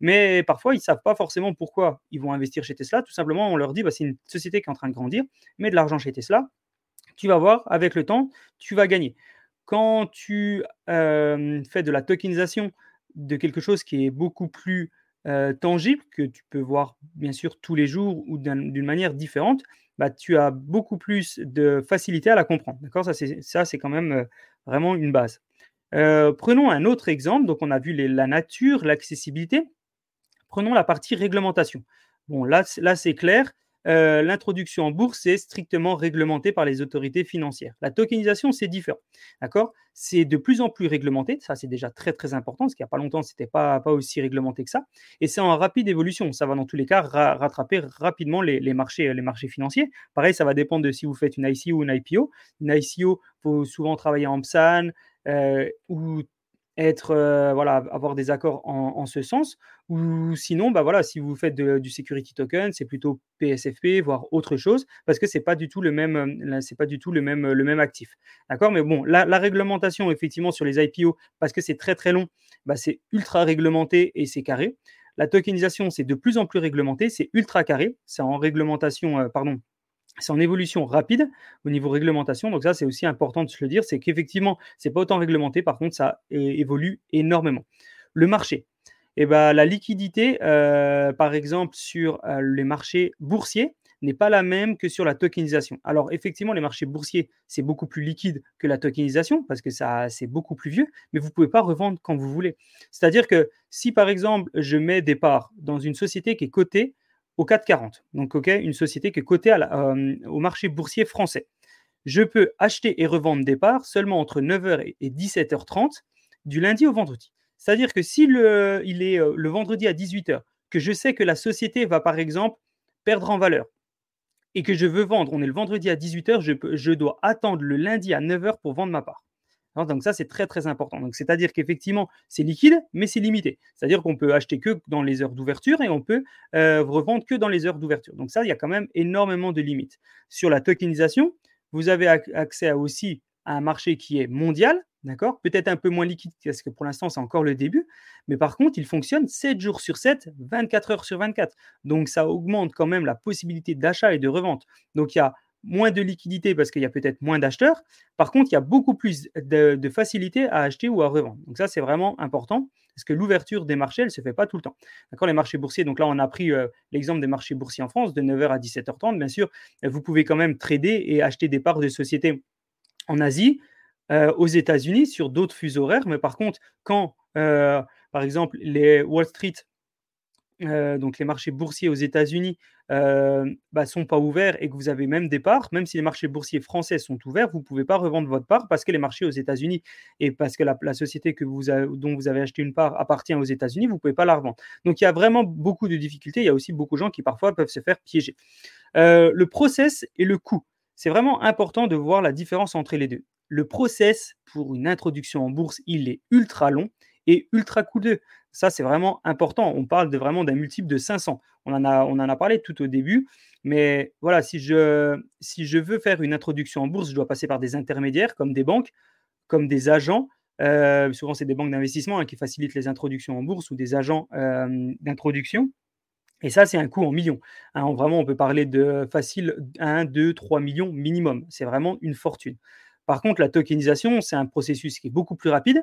mais parfois, ils ne savent pas forcément pourquoi ils vont investir chez Tesla. Tout simplement, on leur dit, bah, c'est une société qui est en train de grandir, mets de l'argent chez Tesla, tu vas voir, avec le temps, tu vas gagner. Quand tu euh, fais de la tokenisation de quelque chose qui est beaucoup plus euh, tangible, que tu peux voir bien sûr tous les jours ou d'un, d'une manière différente, bah, tu as beaucoup plus de facilité à la comprendre. D'accord, ça, c'est, ça, c'est quand même euh, vraiment une base. Euh, prenons un autre exemple. Donc, on a vu les, la nature, l'accessibilité. Prenons la partie réglementation. Bon, là, c'est, là, c'est clair. Euh, l'introduction en bourse est strictement réglementée par les autorités financières. La tokenisation, c'est différent. D'accord ? C'est de plus en plus réglementé. Ça, c'est déjà très, très important parce qu'il n'y a pas longtemps, ce n'était pas, pas aussi réglementé que ça. Et c'est en rapide évolution. Ça va, dans tous les cas, ra- rattraper rapidement les, les, marchés, les marchés financiers. Pareil, ça va dépendre de si vous faites une I C O ou une I P O. Une I C O, il faut souvent travailler en P S A N euh, ou être, euh, voilà, avoir des accords en, en ce sens, ou sinon, bah voilà, si vous faites de, du security token, c'est plutôt P S F P, voire autre chose, parce que c'est pas du tout le même, c'est pas du tout le même, le même actif, d'accord ? Mais bon, la, la réglementation, effectivement, sur les I P O, parce que c'est très très long, bah c'est ultra réglementé et c'est carré. La tokenisation, c'est de plus en plus réglementé, c'est ultra carré, c'est en réglementation, euh, pardon, c'est en évolution rapide au niveau réglementation. Donc ça, c'est aussi important de se le dire. C'est qu'effectivement, ce n'est pas autant réglementé. Par contre, ça é- évolue énormément. Le marché. Eh ben, la liquidité, euh, par exemple, sur euh, les marchés boursiers, n'est pas la même que sur la tokenisation. Alors, effectivement, les marchés boursiers, c'est beaucoup plus liquide que la tokenisation parce que ça, c'est beaucoup plus vieux, mais vous ne pouvez pas revendre quand vous voulez. C'est-à-dire que si, par exemple, je mets des parts dans une société qui est cotée, au quatre quarante, donc okay, une société qui est cotée à la, euh, au marché boursier français. Je peux acheter et revendre des parts seulement entre neuf heures et dix-sept heures trente du lundi au vendredi. C'est-à-dire que si le, il est euh, le vendredi à dix-huit heures, que je sais que la société va par exemple perdre en valeur et que je veux vendre, on est le vendredi à dix-huit heures, je, peux, je dois attendre le lundi à neuf heures pour vendre ma part. Donc ça, c'est très très important. Donc c'est-à-dire qu'effectivement, c'est liquide, mais c'est limité. C'est-à-dire qu'on peut acheter que dans les heures d'ouverture et on peut euh, revendre que dans les heures d'ouverture. Donc ça, il y a quand même énormément de limites. Sur la tokenisation, vous avez ac- accès à aussi à un marché qui est mondial, d'accord ? Peut-être un peu moins liquide parce que pour l'instant, c'est encore le début. Mais par contre, il fonctionne sept jours sur sept, vingt-quatre heures sur vingt-quatre. Donc ça augmente quand même la possibilité d'achat et de revente. Donc il y a moins de liquidité parce qu'il y a peut-être moins d'acheteurs. Par contre, il y a beaucoup plus de, de facilité à acheter ou à revendre. Donc ça, c'est vraiment important parce que l'ouverture des marchés, elle ne se fait pas tout le temps. D'accord, les marchés boursiers, donc là, on a pris euh, l'exemple des marchés boursiers en France de neuf heures à dix-sept heures trente. Bien sûr, vous pouvez quand même trader et acheter des parts de sociétés en Asie, euh, aux États-Unis, sur d'autres fuseaux horaires. Mais par contre, quand, euh, par exemple, les Wall Street, Euh, donc les marchés boursiers aux États-Unis euh, bah, sont pas ouverts et que vous avez même des parts, même si les marchés boursiers français sont ouverts, vous ne pouvez pas revendre votre part parce que les marchés aux États-Unis et parce que la, la société que vous a, dont vous avez acheté une part appartient aux États-Unis, vous ne pouvez pas la revendre. Donc il y a vraiment beaucoup de difficultés. Il y a aussi beaucoup de gens qui parfois peuvent se faire piéger. Euh, le process et le coût, c'est vraiment important de voir la différence entre les deux. Le process pour une introduction en bourse, il est ultra long et ultra coûteux. Ça, c'est vraiment important. On parle de, vraiment d'un multiple de cinq cents. On en a, on en a parlé tout au début. Mais voilà, si je, si je veux faire une introduction en bourse, je dois passer par des intermédiaires comme des banques, comme des agents. Euh, souvent, c'est des banques d'investissement hein, qui facilitent les introductions en bourse ou des agents euh, d'introduction. Et ça, c'est un coût en millions. Hein, on, vraiment, on peut parler de facile un, deux, trois millions minimum. C'est vraiment une fortune. Par contre, la tokenisation, c'est un processus qui est beaucoup plus rapide.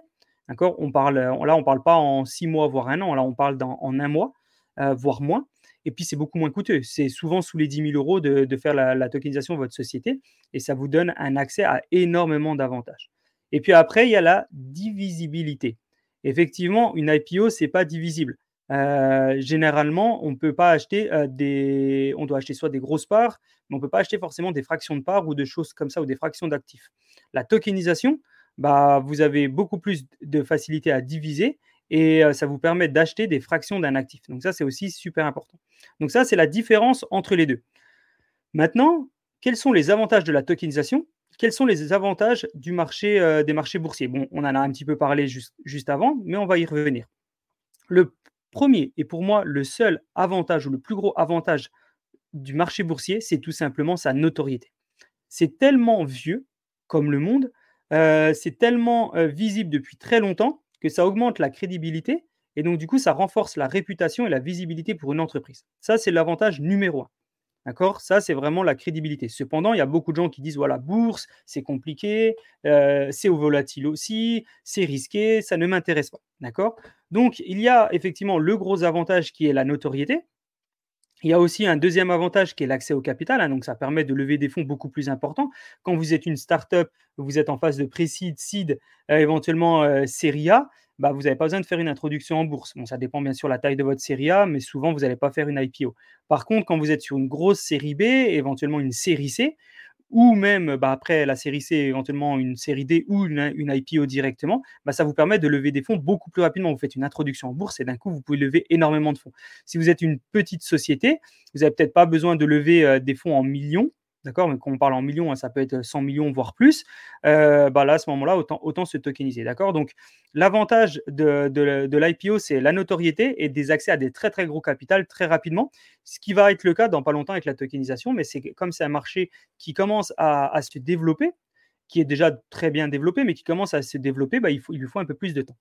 D'accord, on parle, là, on ne parle pas en six mois, voire un an. Là, on parle dans, en un mois, euh, voire moins. Et puis, c'est beaucoup moins coûteux. C'est souvent sous les dix mille euros de, de faire la, la tokenisation de votre société. Et ça vous donne un accès à énormément d'avantages. Et puis après, il y a la divisibilité. Effectivement, une I P O, ce n'est pas divisible. Euh, généralement, on peut pas acheter euh, des... On doit acheter soit des grosses parts, mais on ne peut pas acheter forcément des fractions de parts ou de choses comme ça, ou des fractions d'actifs. La tokenisation, bah, vous avez beaucoup plus de facilité à diviser et euh, ça vous permet d'acheter des fractions d'un actif. Donc ça, c'est aussi super important. Donc ça, c'est la différence entre les deux. Maintenant, quels sont les avantages de la tokenisation ? Quels sont les avantages du marché, euh, des marchés boursiers ? Bon, on en a un petit peu parlé juste, juste avant, mais on va y revenir. Le premier et pour moi le seul avantage ou le plus gros avantage du marché boursier, c'est tout simplement sa notoriété. C'est tellement vieux comme le monde, euh, c'est tellement euh, visible depuis très longtemps que ça augmente la crédibilité et donc du coup ça renforce la réputation et la visibilité pour une entreprise. Ça c'est l'avantage numéro un. D'accord, ça, c'est vraiment la crédibilité. Cependant, il y a beaucoup de gens qui disent, voilà, bourse, c'est compliqué, euh, c'est volatile aussi, c'est risqué, ça ne m'intéresse pas. D'accord ? Donc, il y a effectivement le gros avantage qui est la notoriété. Il y a aussi un deuxième avantage qui est l'accès au capital. Hein, donc, ça permet de lever des fonds beaucoup plus importants. Quand vous êtes une start-up, vous êtes en phase de pré-seed, seed, euh, éventuellement euh, série A, bah, vous n'avez pas besoin de faire une introduction en bourse. Bon, ça dépend bien sûr de la taille de votre série A, mais souvent, vous n'allez pas faire une I P O. Par contre, quand vous êtes sur une grosse série B, éventuellement une série C, ou même bah, après la série C, éventuellement une série D ou une, une I P O directement, bah, ça vous permet de lever des fonds beaucoup plus rapidement. Vous faites une introduction en bourse et d'un coup, vous pouvez lever énormément de fonds. Si vous êtes une petite société, vous n'avez peut-être pas besoin de lever euh, des fonds en millions. D'accord, mais quand on parle en millions, hein, ça peut être cent millions, voire plus. Euh, bah là, à ce moment-là, autant, autant se tokeniser. D'accord, donc, l'avantage de, de, de l'I P O, c'est la notoriété et des accès à des très, très gros capitaux très rapidement, ce qui va être le cas dans pas longtemps avec la tokenisation. Mais c'est comme c'est un marché qui commence à, à se développer, qui est déjà très bien développé, mais qui commence à se développer, bah, il, faut, il lui faut un peu plus de temps.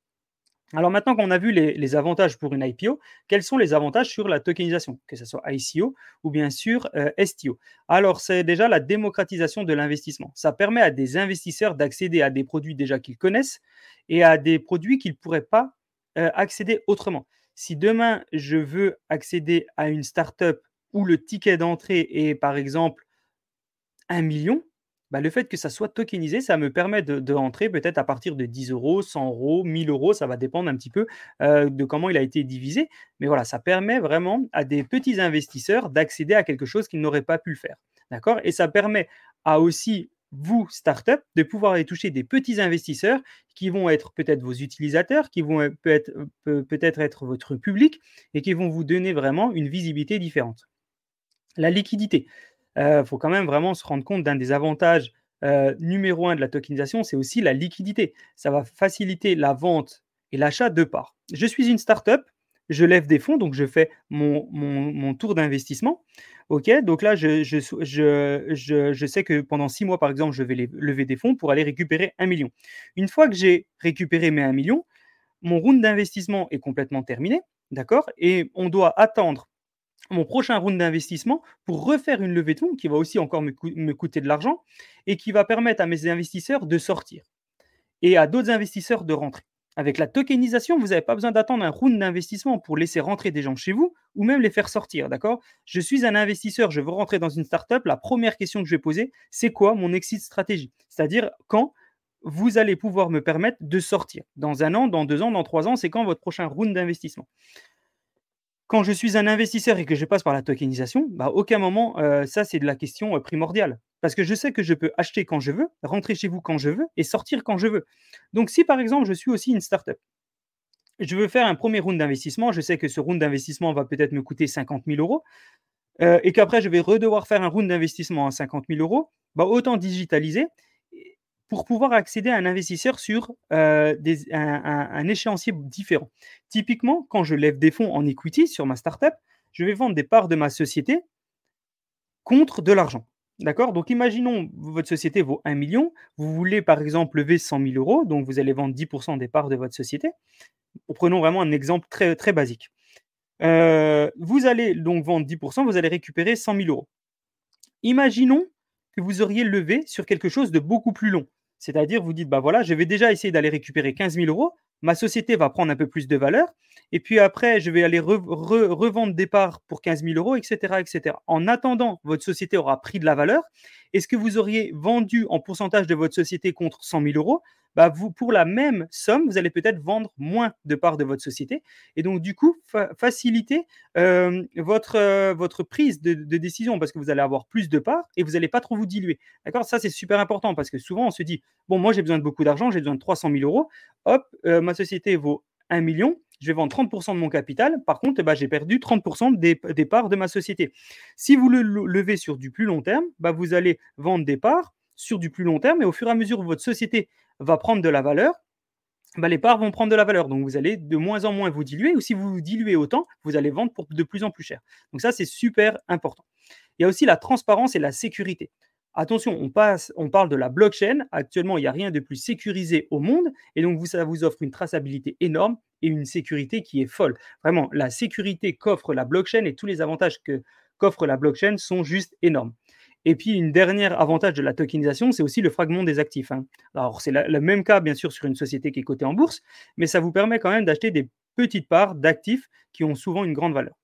Alors maintenant qu'on a vu les, les avantages pour une I P O, quels sont les avantages sur la tokenisation, que ce soit I C O ou bien sûr euh, S T O? Alors c'est déjà la démocratisation de l'investissement. Ça permet à des investisseurs d'accéder à des produits déjà qu'ils connaissent et à des produits qu'ils ne pourraient pas euh, accéder autrement. Si demain je veux accéder à une start-up où le ticket d'entrée est par exemple un million, bah, le fait que ça soit tokenisé, ça me permet de, de rentrer peut-être à partir de dix euros, cent euros, mille euros, ça va dépendre un petit peu euh, de comment il a été divisé. Mais voilà, ça permet vraiment à des petits investisseurs d'accéder à quelque chose qu'ils n'auraient pas pu le faire. D'accord ? Et ça permet à aussi vous, start-up, de pouvoir aller toucher des petits investisseurs qui vont être peut-être vos utilisateurs, qui vont peut-être, peut-être être votre public et qui vont vous donner vraiment une visibilité différente. La liquidité. Il euh, faut quand même vraiment se rendre compte d'un des avantages euh, numéro un de la tokenisation, c'est aussi la liquidité. Ça va faciliter la vente et l'achat de parts. Je suis une start-up, je lève des fonds, donc je fais mon, mon, mon tour d'investissement. Okay, donc là, je, je, je, je, je sais que pendant six mois, par exemple, je vais les, lever des fonds pour aller récupérer un million. Une fois que j'ai récupéré mes un million, mon round d'investissement est complètement terminé, d'accord ? Et on doit attendre mon prochain round d'investissement pour refaire une levée de fonds qui va aussi encore me, co- me coûter de l'argent et qui va permettre à mes investisseurs de sortir et à d'autres investisseurs de rentrer. Avec la tokenisation, vous n'avez pas besoin d'attendre un round d'investissement pour laisser rentrer des gens chez vous ou même les faire sortir. D'accord ? Je suis un investisseur, je veux rentrer dans une startup. La première question que je vais poser, c'est quoi mon exit stratégie ? C'est-à-dire quand vous allez pouvoir me permettre de sortir. Dans un an, dans deux ans, dans trois ans, c'est quand votre prochain round d'investissement ? Quand je suis un investisseur et que je passe par la tokenisation, bah, à aucun moment, euh, ça, c'est de la question euh, primordiale. Parce que je sais que je peux acheter quand je veux, rentrer chez vous quand je veux et sortir quand je veux. Donc, si par exemple, je suis aussi une startup, je veux faire un premier round d'investissement, je sais que ce round d'investissement va peut-être me coûter cinquante mille euros euh, et qu'après, je vais redevoir faire un round d'investissement à cinquante mille euros, bah, autant digitaliser pour pouvoir accéder à un investisseur sur euh, des, un, un, un échéancier différent. Typiquement, quand je lève des fonds en equity sur ma startup, je vais vendre des parts de ma société contre de l'argent. D'accord ? Donc, imaginons votre société vaut un million. Vous voulez, par exemple, lever cent mille euros. Donc, vous allez vendre dix pour cent des parts de votre société. Prenons vraiment un exemple très, très basique. Euh, vous allez donc vendre dix pour cent. Vous allez récupérer cent mille euros. Imaginons que vous auriez levé sur quelque chose de beaucoup plus long. C'est-à-dire, vous dites, bah voilà, je vais déjà essayer d'aller récupérer quinze mille euros, ma société va prendre un peu plus de valeur, et puis après, je vais aller re, re, revendre des parts pour quinze mille euros, et cetera, et cetera. En attendant, votre société aura pris de la valeur, et ce que vous auriez vendu en pourcentage de votre société contre cent mille euros, bah vous, pour la même somme, vous allez peut-être vendre moins de parts de votre société, et donc du coup, fa- faciliter euh, votre, euh, votre prise de, de décision, parce que vous allez avoir plus de parts, et vous n'allez pas trop vous diluer. D'accord ? Ça, c'est super important, parce que souvent, on se dit, bon, moi, j'ai besoin de beaucoup d'argent, j'ai besoin de trois cent mille euros. Hop, euh, ma société vaut un million. Je vais vendre trente pour cent de mon capital. Par contre, bah, j'ai perdu trente pour cent des, des parts de ma société. Si vous le levez sur du plus long terme, bah, vous allez vendre des parts sur du plus long terme. Et au fur et à mesure où votre société va prendre de la valeur, bah, les parts vont prendre de la valeur. Donc, vous allez de moins en moins vous diluer. Ou si vous vous diluez autant, vous allez vendre pour de plus en plus cher. Donc, ça, c'est super important. Il y a aussi la transparence et la sécurité. Attention, on, passe, on parle de la blockchain. Actuellement, il n'y a rien de plus sécurisé au monde. Et donc, vous, ça vous offre une traçabilité énorme et une sécurité qui est folle. Vraiment, la sécurité qu'offre la blockchain et tous les avantages que, qu'offre la blockchain sont juste énormes. Et puis, une dernière avantage de la tokenisation, c'est aussi le fragment des actifs. Hein. Alors, c'est la, le même cas, bien sûr, sur une société qui est cotée en bourse, mais ça vous permet quand même d'acheter des petites parts d'actifs qui ont souvent une grande valeur.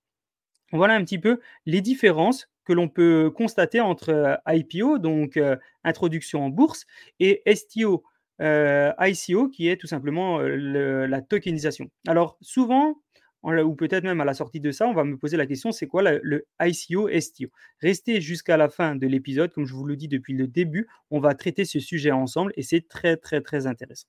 Voilà un petit peu les différences que l'on peut constater entre I P O, donc euh, introduction en bourse, et S T O, euh, I C O, qui est tout simplement euh, le, la tokenisation. Alors, souvent, ou peut-être même à la sortie de ça, on va me poser la question, c'est quoi la, le I C O S T O? Restez jusqu'à la fin de l'épisode, comme je vous le dis depuis le début, on va traiter ce sujet ensemble et c'est très très très intéressant.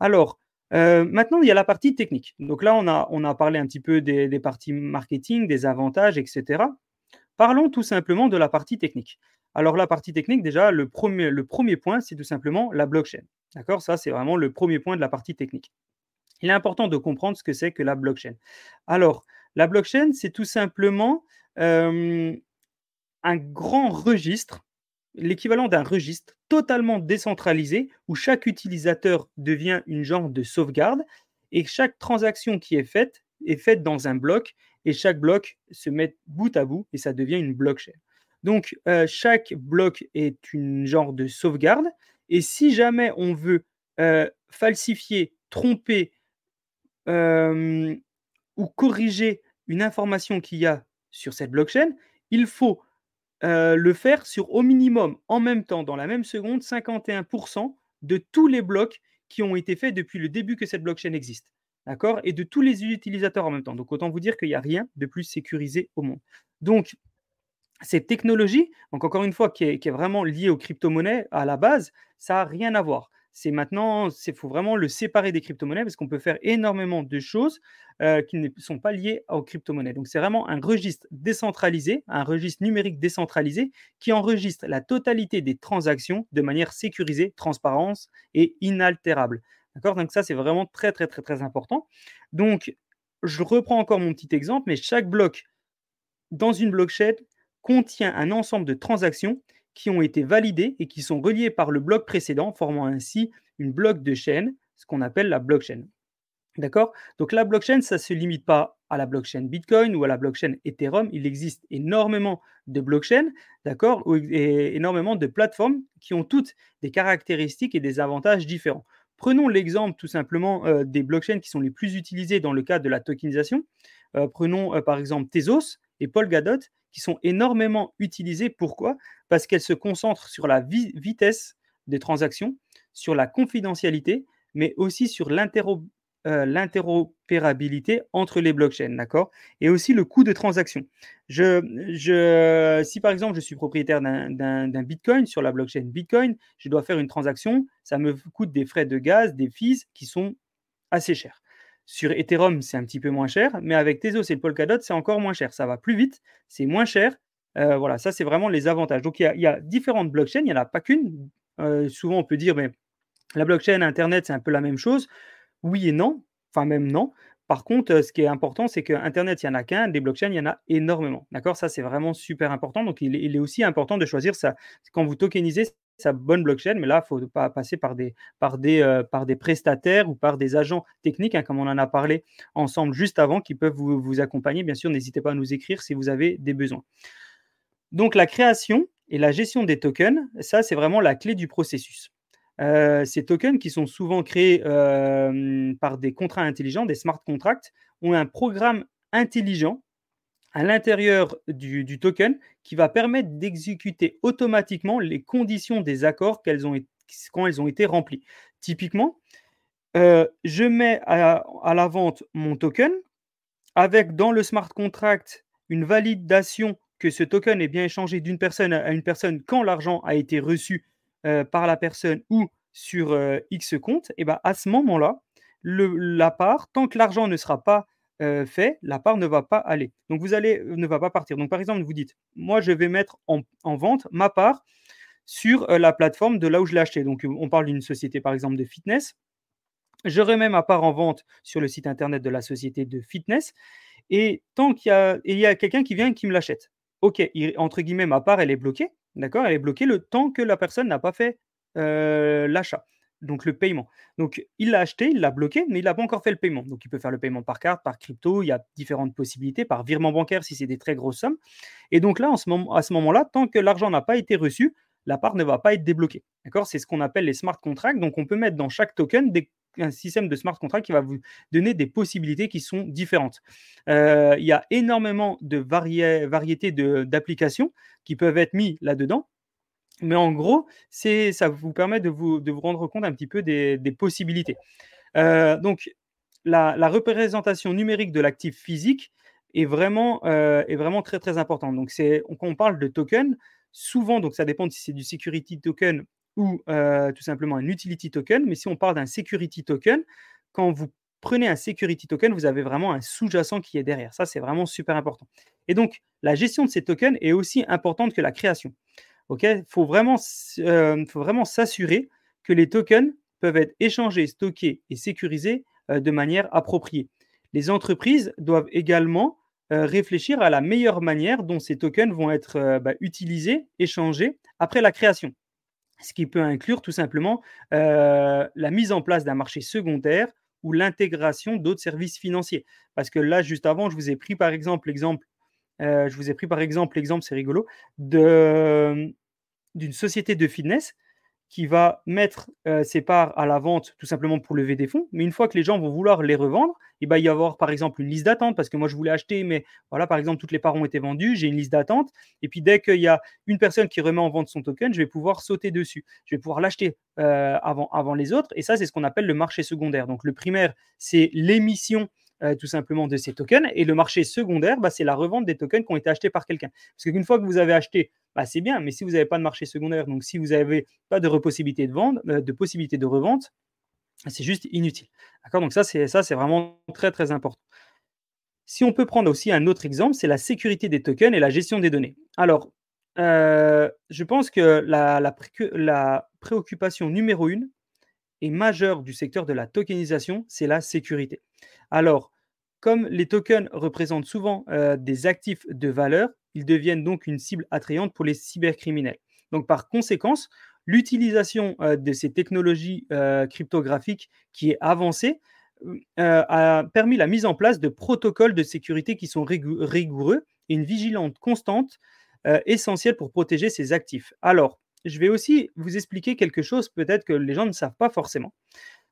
Alors, euh, maintenant il y a la partie technique. Donc là on a, on a parlé un petit peu des, des parties marketing, des avantages, et cetera. Parlons tout simplement de la partie technique. Alors la partie technique, déjà le premier, le premier point, c'est tout simplement la blockchain. D'accord? Ça c'est vraiment le premier point de la partie technique. Il est important de comprendre ce que c'est que la blockchain. Alors, la blockchain, c'est tout simplement euh, un grand registre, l'équivalent d'un registre totalement décentralisé où chaque utilisateur devient une genre de sauvegarde et chaque transaction qui est faite est faite dans un bloc et chaque bloc se met bout à bout et ça devient une blockchain. Donc, euh, chaque bloc est une genre de sauvegarde et si jamais on veut euh, falsifier, tromper, Euh, ou corriger une information qu'il y a sur cette blockchain, il faut euh, le faire sur au minimum, en même temps, dans la même seconde, cinquante et un pour cent de tous les blocs qui ont été faits depuis le début que cette blockchain existe. D'accord ? Et de tous les utilisateurs en même temps. Donc, autant vous dire qu'il n'y a rien de plus sécurisé au monde. Donc, cette technologie, donc encore une fois, qui est, qui est vraiment liée aux crypto-monnaies à la base, ça n'a rien à voir. C'est maintenant, il faut vraiment le séparer des crypto-monnaies parce qu'on peut faire énormément de choses euh, qui ne sont pas liées aux crypto-monnaies. Donc, c'est vraiment un registre décentralisé, un registre numérique décentralisé qui enregistre la totalité des transactions de manière sécurisée, transparente et inaltérable. D'accord ? Donc, ça, c'est vraiment très, très, très, très important. Donc, je reprends encore mon petit exemple, mais chaque bloc dans une blockchain contient un ensemble de transactions qui ont été validés et qui sont reliés par le bloc précédent, formant ainsi une bloc de chaîne, ce qu'on appelle la blockchain. D'accord ? Donc la blockchain, ça ne se limite pas à la blockchain Bitcoin ou à la blockchain Ethereum. Il existe énormément de blockchains, d'accord ? Et énormément de plateformes qui ont toutes des caractéristiques et des avantages différents. Prenons l'exemple tout simplement euh, des blockchains qui sont les plus utilisées dans le cadre de la tokenisation. Euh, prenons euh, par exemple Tezos et Polkadot, qui sont énormément utilisées. Pourquoi ? Parce qu'elles se concentrent sur la vi- vitesse des transactions, sur la confidentialité, mais aussi sur l'intéro- euh, l'interopérabilité entre les blockchains, d'accord ? Et aussi le coût de transaction. Je, je, si par exemple, je suis propriétaire d'un, d'un, d'un Bitcoin sur la blockchain Bitcoin, je dois faire une transaction, ça me coûte des frais de gaz, des fees qui sont assez chers. Sur Ethereum, c'est un petit peu moins cher, mais avec Tezos et Polkadot, c'est encore moins cher. Ça va plus vite, c'est moins cher. Euh, voilà, ça, c'est vraiment les avantages. Donc, il y a, il y a différentes blockchains, il n'y en a pas qu'une. Euh, souvent, on peut dire, mais la blockchain, Internet, c'est un peu la même chose. Oui et non, enfin même non. Par contre, ce qui est important, c'est qu'Internet, il n'y en a qu'un. Des blockchains, il y en a énormément. D'accord ? Ça, c'est vraiment super important. Donc, il est, il est aussi important de choisir ça. Quand vous tokenisez sa bonne blockchain, mais là, il ne faut pas passer par des, par, des, euh, par des prestataires ou par des agents techniques, hein, comme on en a parlé ensemble juste avant, qui peuvent vous, vous accompagner. Bien sûr, n'hésitez pas à nous écrire si vous avez des besoins. Donc, la création et la gestion des tokens, ça, c'est vraiment la clé du processus. Euh, ces tokens qui sont souvent créés euh, par des contrats intelligents, des smart contracts, ont un programme intelligent à l'intérieur du, du token qui va permettre d'exécuter automatiquement les conditions des accords qu'elles ont, quand elles ont été remplies. Typiquement, euh, je mets à, à la vente mon token avec dans le smart contract une validation que ce token est bien échangé d'une personne à une personne quand l'argent a été reçu euh, par la personne ou sur euh, X compte. Et ben à ce moment-là, le, la part, tant que l'argent ne sera pas Euh, fait, la part ne va pas aller. Donc, vous allez, ne va pas partir. Donc, par exemple, vous dites, moi, je vais mettre en, en vente ma part sur euh, la plateforme de là où je l'ai acheté. Donc, on parle d'une société, par exemple, de fitness. Je remets ma part en vente sur le site internet de la société de fitness et tant qu'il y a, il y a quelqu'un qui vient et qui me l'achète. Ok, il, entre guillemets, ma part, elle est bloquée. D'accord, elle est bloquée le temps que la personne n'a pas fait euh, l'achat, donc le paiement. Donc, il l'a acheté, il l'a bloqué, mais il n'a pas encore fait le paiement. Donc, il peut faire le paiement par carte, par crypto, il y a différentes possibilités, par virement bancaire si c'est des très grosses sommes. Et donc là, en ce moment, à ce moment-là, tant que l'argent n'a pas été reçu, la part ne va pas être débloquée. D'accord, c'est ce qu'on appelle les smart contracts. Donc, on peut mettre dans chaque token des un système de smart contract qui va vous donner des possibilités qui sont différentes. Euh, il y a énormément de vari- variétés de, d'applications qui peuvent être mises là-dedans. Mais en gros, c'est, ça vous permet de vous, de vous rendre compte un petit peu des, des possibilités. Euh, donc, la, la représentation numérique de l'actif physique est vraiment, euh, est vraiment très, très importante. Donc, c'est, quand on parle de token, souvent, donc ça dépend si c'est du security token ou euh, tout simplement un utility token. Mais si on parle d'un security token, quand vous prenez un security token, vous avez vraiment un sous-jacent qui est derrière. Ça, c'est vraiment super important. Et donc, la gestion de ces tokens est aussi importante que la création. Okay, faut vraiment, euh, faut vraiment s'assurer que les tokens peuvent être échangés, stockés et sécurisés euh, de manière appropriée. Les entreprises doivent également euh, réfléchir à la meilleure manière dont ces tokens vont être euh, bah, utilisés, échangés après la création. Ce qui peut inclure tout simplement euh, la mise en place d'un marché secondaire ou l'intégration d'autres services financiers. Parce que là, juste avant, je vous ai pris par exemple l'exemple, euh, je vous ai pris par exemple l'exemple, c'est rigolo, de, d'une société de fitness qui va mettre euh, ses parts à la vente tout simplement pour lever des fonds. Mais une fois que les gens vont vouloir les revendre, il va y avoir par exemple une liste d'attente parce que moi je voulais acheter, mais voilà, par exemple, toutes les parts ont été vendues, j'ai une liste d'attente. Et puis dès qu'il y a une personne qui remet en vente son token, je vais pouvoir sauter dessus. Je vais pouvoir l'acheter euh, avant, avant les autres. Et ça, c'est ce qu'on appelle le marché secondaire. Donc le primaire, c'est l'émission Euh, tout simplement de ces tokens. Et le marché secondaire, bah, c'est la revente des tokens qui ont été achetés par quelqu'un. Parce qu'une fois que vous avez acheté, bah, c'est bien, mais si vous n'avez pas de marché secondaire, donc si vous n'avez pas de possibilité de, vendre, euh, de possibilité de revente, c'est juste inutile. D'accord, donc ça c'est, ça, c'est vraiment très, très important. Si on peut prendre aussi un autre exemple, c'est la sécurité des tokens et la gestion des données. Alors, euh, je pense que la, la, pré- la préoccupation numéro une et majeure du secteur de la tokenisation, c'est la sécurité. Alors, comme les tokens représentent souvent euh, des actifs de valeur, ils deviennent donc une cible attrayante pour les cybercriminels. Donc, par conséquence, l'utilisation euh, de ces technologies euh, cryptographiques qui est avancée euh, a permis la mise en place de protocoles de sécurité qui sont rigoureux, rigoureux et une vigilance constante euh, essentielle pour protéger ces actifs. Alors, je vais aussi vous expliquer quelque chose peut-être que les gens ne savent pas forcément.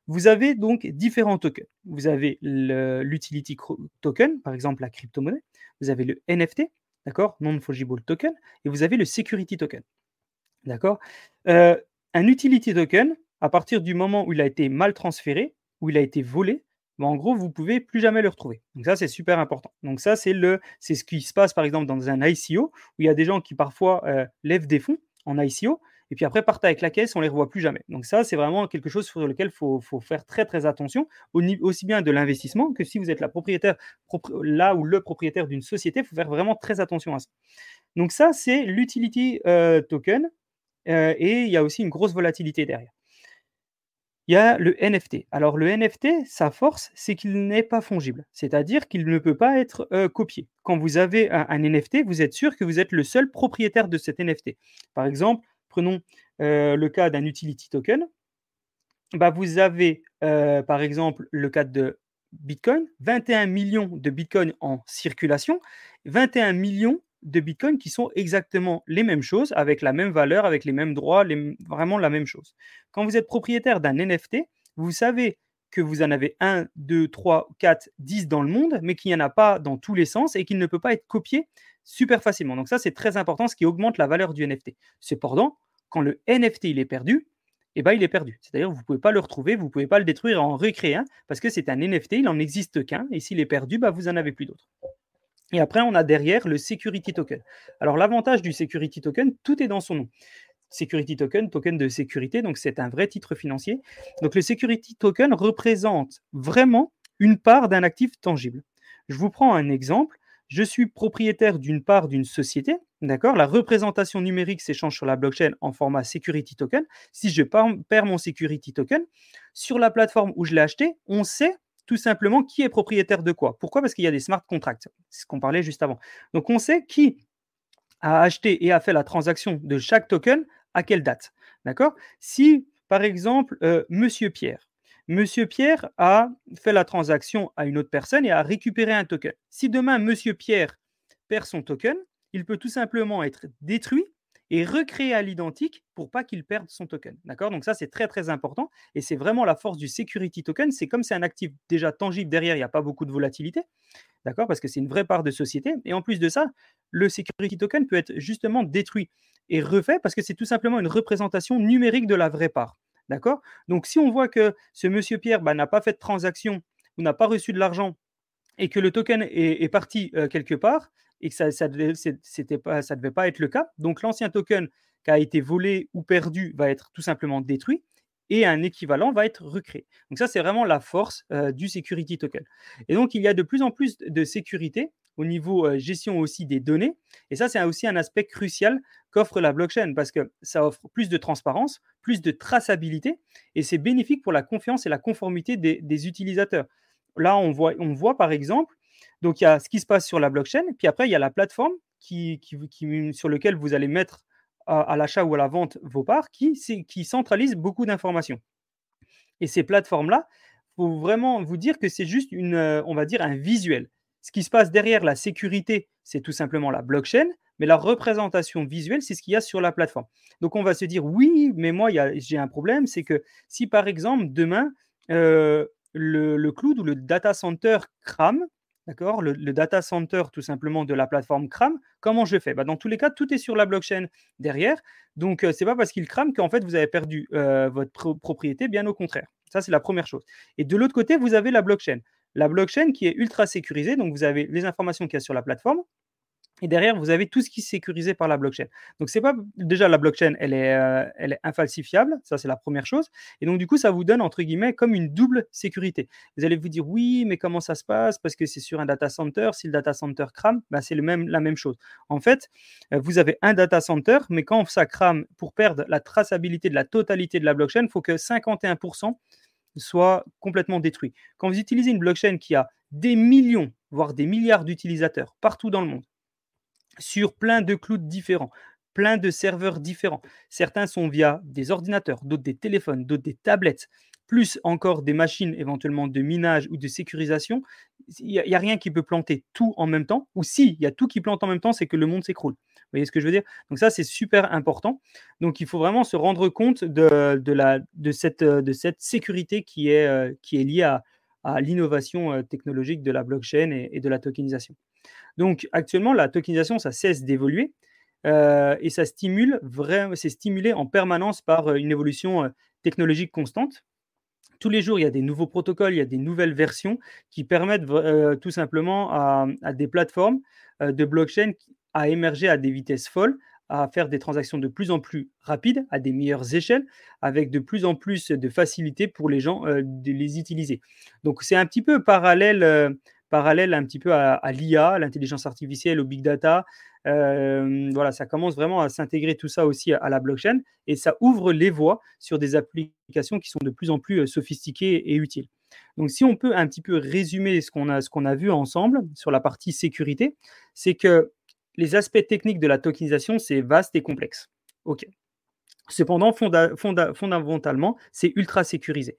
Vous avez donc différents tokens. Vous avez le, l'utility token, par exemple la crypto-monnaie. vous avez le N F T, d'accord, non-fungible token, et vous avez le security token, d'accord. Euh, un utility token, à partir du moment où il a été mal transféré, où il a été volé, bah en gros, vous ne pouvez plus jamais le retrouver. Donc ça, c'est super important. Donc ça, c'est, le, c'est ce qui se passe, par exemple, dans un I C O, où il y a des gens qui parfois euh, lèvent des fonds en I C O, et puis après, partent avec la caisse, on ne les revoit plus jamais. Donc ça, c'est vraiment quelque chose sur lequel il faut, faut faire très, très attention, au niveau, aussi bien de l'investissement que si vous êtes la propriétaire, propri- là ou le propriétaire d'une société, il faut faire vraiment très attention à ça. Donc ça, c'est l'utility euh, token, euh, et il y a aussi une grosse volatilité derrière. Il y a le N F T. Alors le N F T, sa force, c'est qu'il n'est pas fongible, c'est-à-dire qu'il ne peut pas être euh, copié. Quand vous avez un, un N F T, vous êtes sûr que vous êtes le seul propriétaire de cet N F T. Par exemple, prenons euh, le cas d'un utility token. Bah, vous avez, euh, par exemple, le cas de Bitcoin, vingt et un millions de Bitcoin en circulation, vingt et un millions de Bitcoin qui sont exactement les mêmes choses, avec la même valeur, avec les mêmes droits, les, vraiment la même chose. Quand vous êtes propriétaire d'un N F T, vous savez que vous en avez un, deux, trois, quatre, dix dans le monde, mais qu'il n'y en a pas dans tous les sens et qu'il ne peut pas être copié super facilement. Donc ça, c'est très important, ce qui augmente la valeur du N F T. Cependant, quand le N F T il est perdu, eh ben, il est perdu. C'est-à-dire que vous ne pouvez pas le retrouver, vous ne pouvez pas le détruire et en recréer un, parce que c'est un N F T, il n'en existe qu'un, et s'il est perdu, bah, vous n'en avez plus d'autres. Et après, on a derrière le security token. Alors, l'avantage du security token, tout est dans son nom. Security token, token de sécurité, donc c'est un vrai titre financier. Donc, le security token représente vraiment une part d'un actif tangible. Je vous prends un exemple. Je suis propriétaire d'une part d'une société, D'accord, la représentation numérique s'échange sur la blockchain en format security token. Si je perds mon security token, sur la plateforme où je l'ai acheté, on sait tout simplement qui est propriétaire de quoi. Pourquoi ? Parce qu'il y a des smart contracts, c'est ce qu'on parlait juste avant. Donc, on sait qui a acheté et a fait la transaction de chaque token à quelle date. D'accord ? Si, par exemple, euh, Monsieur Pierre, Monsieur Pierre a fait la transaction à une autre personne et a récupéré un token. Si demain, Monsieur Pierre perd son token, il peut tout simplement être détruit et recréé à l'identique pour pas qu'il perde son token. D'accord ? Donc ça, c'est très, très important. Et c'est vraiment la force du security token. C'est comme c'est un actif déjà tangible derrière, il n'y a pas beaucoup de volatilité. D'accord ? Parce que c'est une vraie part de société. Et en plus de ça, le security token peut être justement détruit et refait parce que c'est tout simplement une représentation numérique de la vraie part. D'accord ? Donc si on voit que ce monsieur Pierre bah, n'a pas fait de transaction ou n'a pas reçu de l'argent et que le token est, est parti euh, quelque part, et que ça ne devait, c'était pas, ça devait pas être le cas. Donc, l'ancien token qui a été volé ou perdu va être tout simplement détruit et un équivalent va être recréé. Donc, ça, c'est vraiment la force euh, du security token. Et donc, il y a de plus en plus de sécurité au niveau euh, gestion aussi des données. Et ça, c'est aussi un aspect crucial qu'offre la blockchain parce que ça offre plus de transparence, plus de traçabilité et c'est bénéfique pour la confiance et la conformité des, des utilisateurs. Là, on voit, on voit par exemple donc, il y a ce qui se passe sur la blockchain, puis après, il y a la plateforme qui, qui, qui, sur laquelle vous allez mettre à, à l'achat ou à la vente vos parts, qui, qui centralise beaucoup d'informations. Et ces plateformes-là, il faut vraiment vous dire que c'est juste, une, on va dire, un visuel. Ce qui se passe derrière la sécurité, c'est tout simplement la blockchain, mais la représentation visuelle, c'est ce qu'il y a sur la plateforme. Donc, on va se dire, oui, mais moi, il y a, j'ai un problème, c'est que si, par exemple, demain, euh, le, le cloud ou le data center crame, d'accord, le, le data center tout simplement de la plateforme crame, comment je fais ? Bah, dans tous les cas, tout est sur la blockchain derrière. Donc, euh, ce n'est pas parce qu'il crame qu'en fait, vous avez perdu euh, votre pro- propriété, bien au contraire. Ça, c'est la première chose. Et de l'autre côté, vous avez la blockchain. La blockchain qui est ultra sécurisée. Donc, vous avez les informations qu'il y a sur la plateforme. Et derrière, vous avez tout ce qui est sécurisé par la blockchain. Donc, c'est pas déjà la blockchain, elle est, euh, elle est infalsifiable. Ça, c'est la première chose. Et donc, du coup, ça vous donne, entre guillemets, comme une double sécurité. Vous allez vous dire, oui, mais comment ça se passe ? Parce que c'est sur un data center. Si le data center crame, bah, c'est le même, la même chose. En fait, euh, vous avez un data center, mais quand ça crame, pour perdre la traçabilité de la totalité de la blockchain, il faut que cinquante et un pour cent soit complètement détruit. Quand vous utilisez une blockchain qui a des millions, voire des milliards d'utilisateurs partout dans le monde, sur plein de clouds différents, plein de serveurs différents. Certains sont via des ordinateurs, d'autres des téléphones, d'autres des tablettes, plus encore des machines éventuellement de minage ou de sécurisation. Il n'y a, a rien qui peut planter tout en même temps. Ou si, il y a tout qui plante en même temps, c'est que le monde s'écroule. Vous voyez ce que je veux dire ? Donc ça, c'est super important. Donc, il faut vraiment se rendre compte de, de, la, de, cette, de cette sécurité qui est, qui est liée à, à l'innovation technologique de la blockchain et, et de la tokenisation. Donc, actuellement, la tokenisation, ça cesse d'évoluer euh, et ça stimule, vraiment, c'est stimulé en permanence par une évolution euh, technologique constante. Tous les jours, il y a des nouveaux protocoles, il y a des nouvelles versions qui permettent euh, tout simplement à, à des plateformes euh, de blockchain à émerger à des vitesses folles, à faire des transactions de plus en plus rapides, à des meilleures échelles, avec de plus en plus de facilité pour les gens euh, de les utiliser. Donc, c'est un petit peu parallèle... Euh, parallèle un petit peu à, à l'I A, à l'intelligence artificielle, au big data. Euh, voilà, ça commence vraiment à s'intégrer tout ça aussi à, à la blockchain et ça ouvre les voies sur des applications qui sont de plus en plus sophistiquées et utiles. Donc, si on peut un petit peu résumer ce qu'on a, ce qu'on a vu ensemble sur la partie sécurité, c'est que les aspects techniques de la tokenisation, c'est vaste et complexe. OK. Cependant, fonda, fonda, fondamentalement, c'est ultra sécurisé.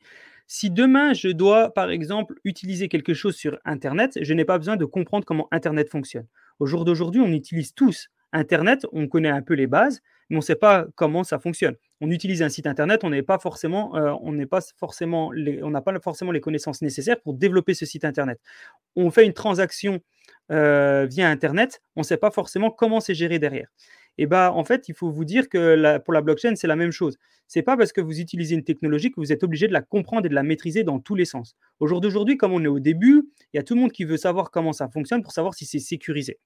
Si demain, je dois, par exemple, utiliser quelque chose sur Internet, je n'ai pas besoin de comprendre comment Internet fonctionne. Au jour d'aujourd'hui, on utilise tous Internet, on connaît un peu les bases, mais on ne sait pas comment ça fonctionne. On utilise un site Internet, on n'est pas forcément, euh, on n'est pas forcément les, on n'a pas forcément les connaissances nécessaires pour développer ce site Internet. On fait une transaction euh, via Internet, on ne sait pas forcément comment c'est géré derrière. Et bah, en fait, il faut vous dire que la, pour la blockchain, c'est la même chose. Ce n'est pas parce que vous utilisez une technologie que vous êtes obligé de la comprendre et de la maîtriser dans tous les sens. Au jour d'aujourd'hui, comme on est au début, il y a tout le monde qui veut savoir comment ça fonctionne pour savoir si c'est sécurisé.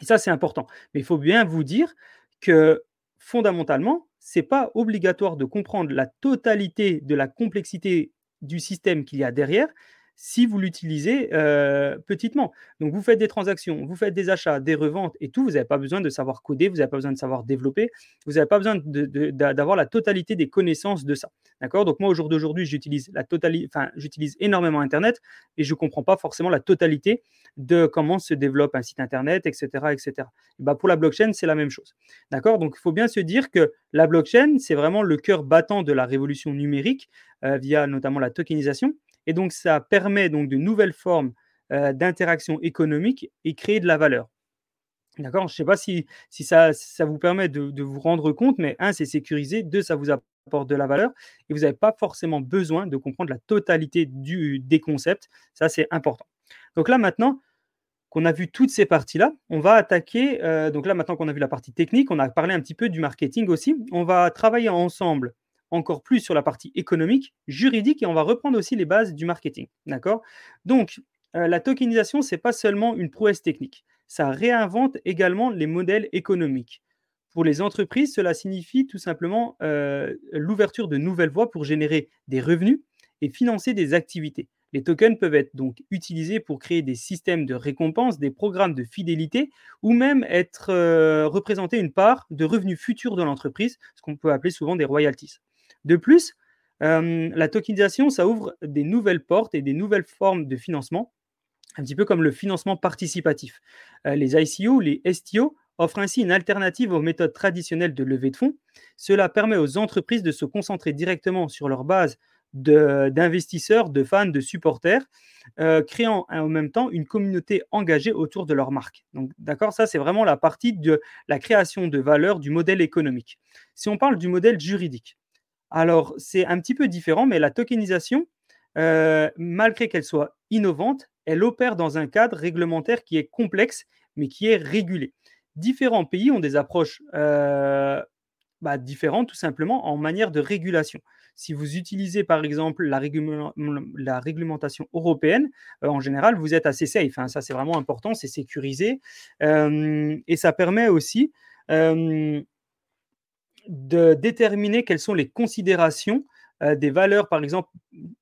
Et ça, c'est important. Mais il faut bien vous dire que fondamentalement, ce n'est pas obligatoire de comprendre la totalité de la complexité du système qu'il y a derrière, si vous l'utilisez euh, petitement. Donc, vous faites des transactions, vous faites des achats, des reventes et tout. Vous n'avez pas besoin de savoir coder, vous n'avez pas besoin de savoir développer, vous n'avez pas besoin de, de, d'avoir la totalité des connaissances de ça. D'accord ? Donc, moi, au jour d'aujourd'hui, j'utilise, la totali- enfin, j'utilise énormément Internet et je ne comprends pas forcément la totalité de comment se développe un site Internet, et cetera et cetera. Et bah, pour la blockchain, c'est la même chose. D'accord ? Donc, il faut bien se dire que la blockchain, c'est vraiment le cœur battant de la révolution numérique euh, via notamment la tokenisation. Et donc, ça permet donc de nouvelles formes euh, d'interaction économique et créer de la valeur. D'accord ? Je ne sais pas si, si ça, ça vous permet de, de vous rendre compte, mais un, c'est sécurisé, deux, ça vous apporte de la valeur et vous n'avez pas forcément besoin de comprendre la totalité du, des concepts. Ça, c'est important. Donc là, maintenant qu'on a vu toutes ces parties-là, on va attaquer, euh, donc là, maintenant qu'on a vu la partie technique, on a parlé un petit peu du marketing aussi. On va travailler ensemble encore plus sur la partie économique, juridique, et on va reprendre aussi les bases du marketing. D'accord ? Donc, euh, la tokenisation, ce n'est pas seulement une prouesse technique. Ça réinvente également les modèles économiques. Pour les entreprises, cela signifie tout simplement euh, l'ouverture de nouvelles voies pour générer des revenus et financer des activités. Les tokens peuvent être donc utilisés pour créer des systèmes de récompense, des programmes de fidélité ou même être euh, représenter une part de revenus futurs de l'entreprise, ce qu'on peut appeler souvent des royalties. De plus, euh, la tokenisation, ça ouvre des nouvelles portes et des nouvelles formes de financement, un petit peu comme le financement participatif. Euh, les I C O, les S T O offrent ainsi une alternative aux méthodes traditionnelles de levée de fonds. Cela permet aux entreprises de se concentrer directement sur leur base de, d'investisseurs, de fans, de supporters, euh, créant en même temps une communauté engagée autour de leur marque. Donc, d'accord, ça, c'est vraiment la partie de la création de valeur du modèle économique. Si on parle du modèle juridique, alors, c'est un petit peu différent, mais la tokenisation, euh, malgré qu'elle soit innovante, elle opère dans un cadre réglementaire qui est complexe, mais qui est régulé. Différents pays ont des approches euh, bah, différentes, tout simplement, en manière de régulation. Si vous utilisez, par exemple, la, régul... la réglementation européenne, euh, en général, vous êtes assez safe. Hein. Ça, c'est vraiment important, c'est sécurisé. Euh, et ça permet aussi... Euh, de déterminer quelles sont les considérations euh, des valeurs, par exemple,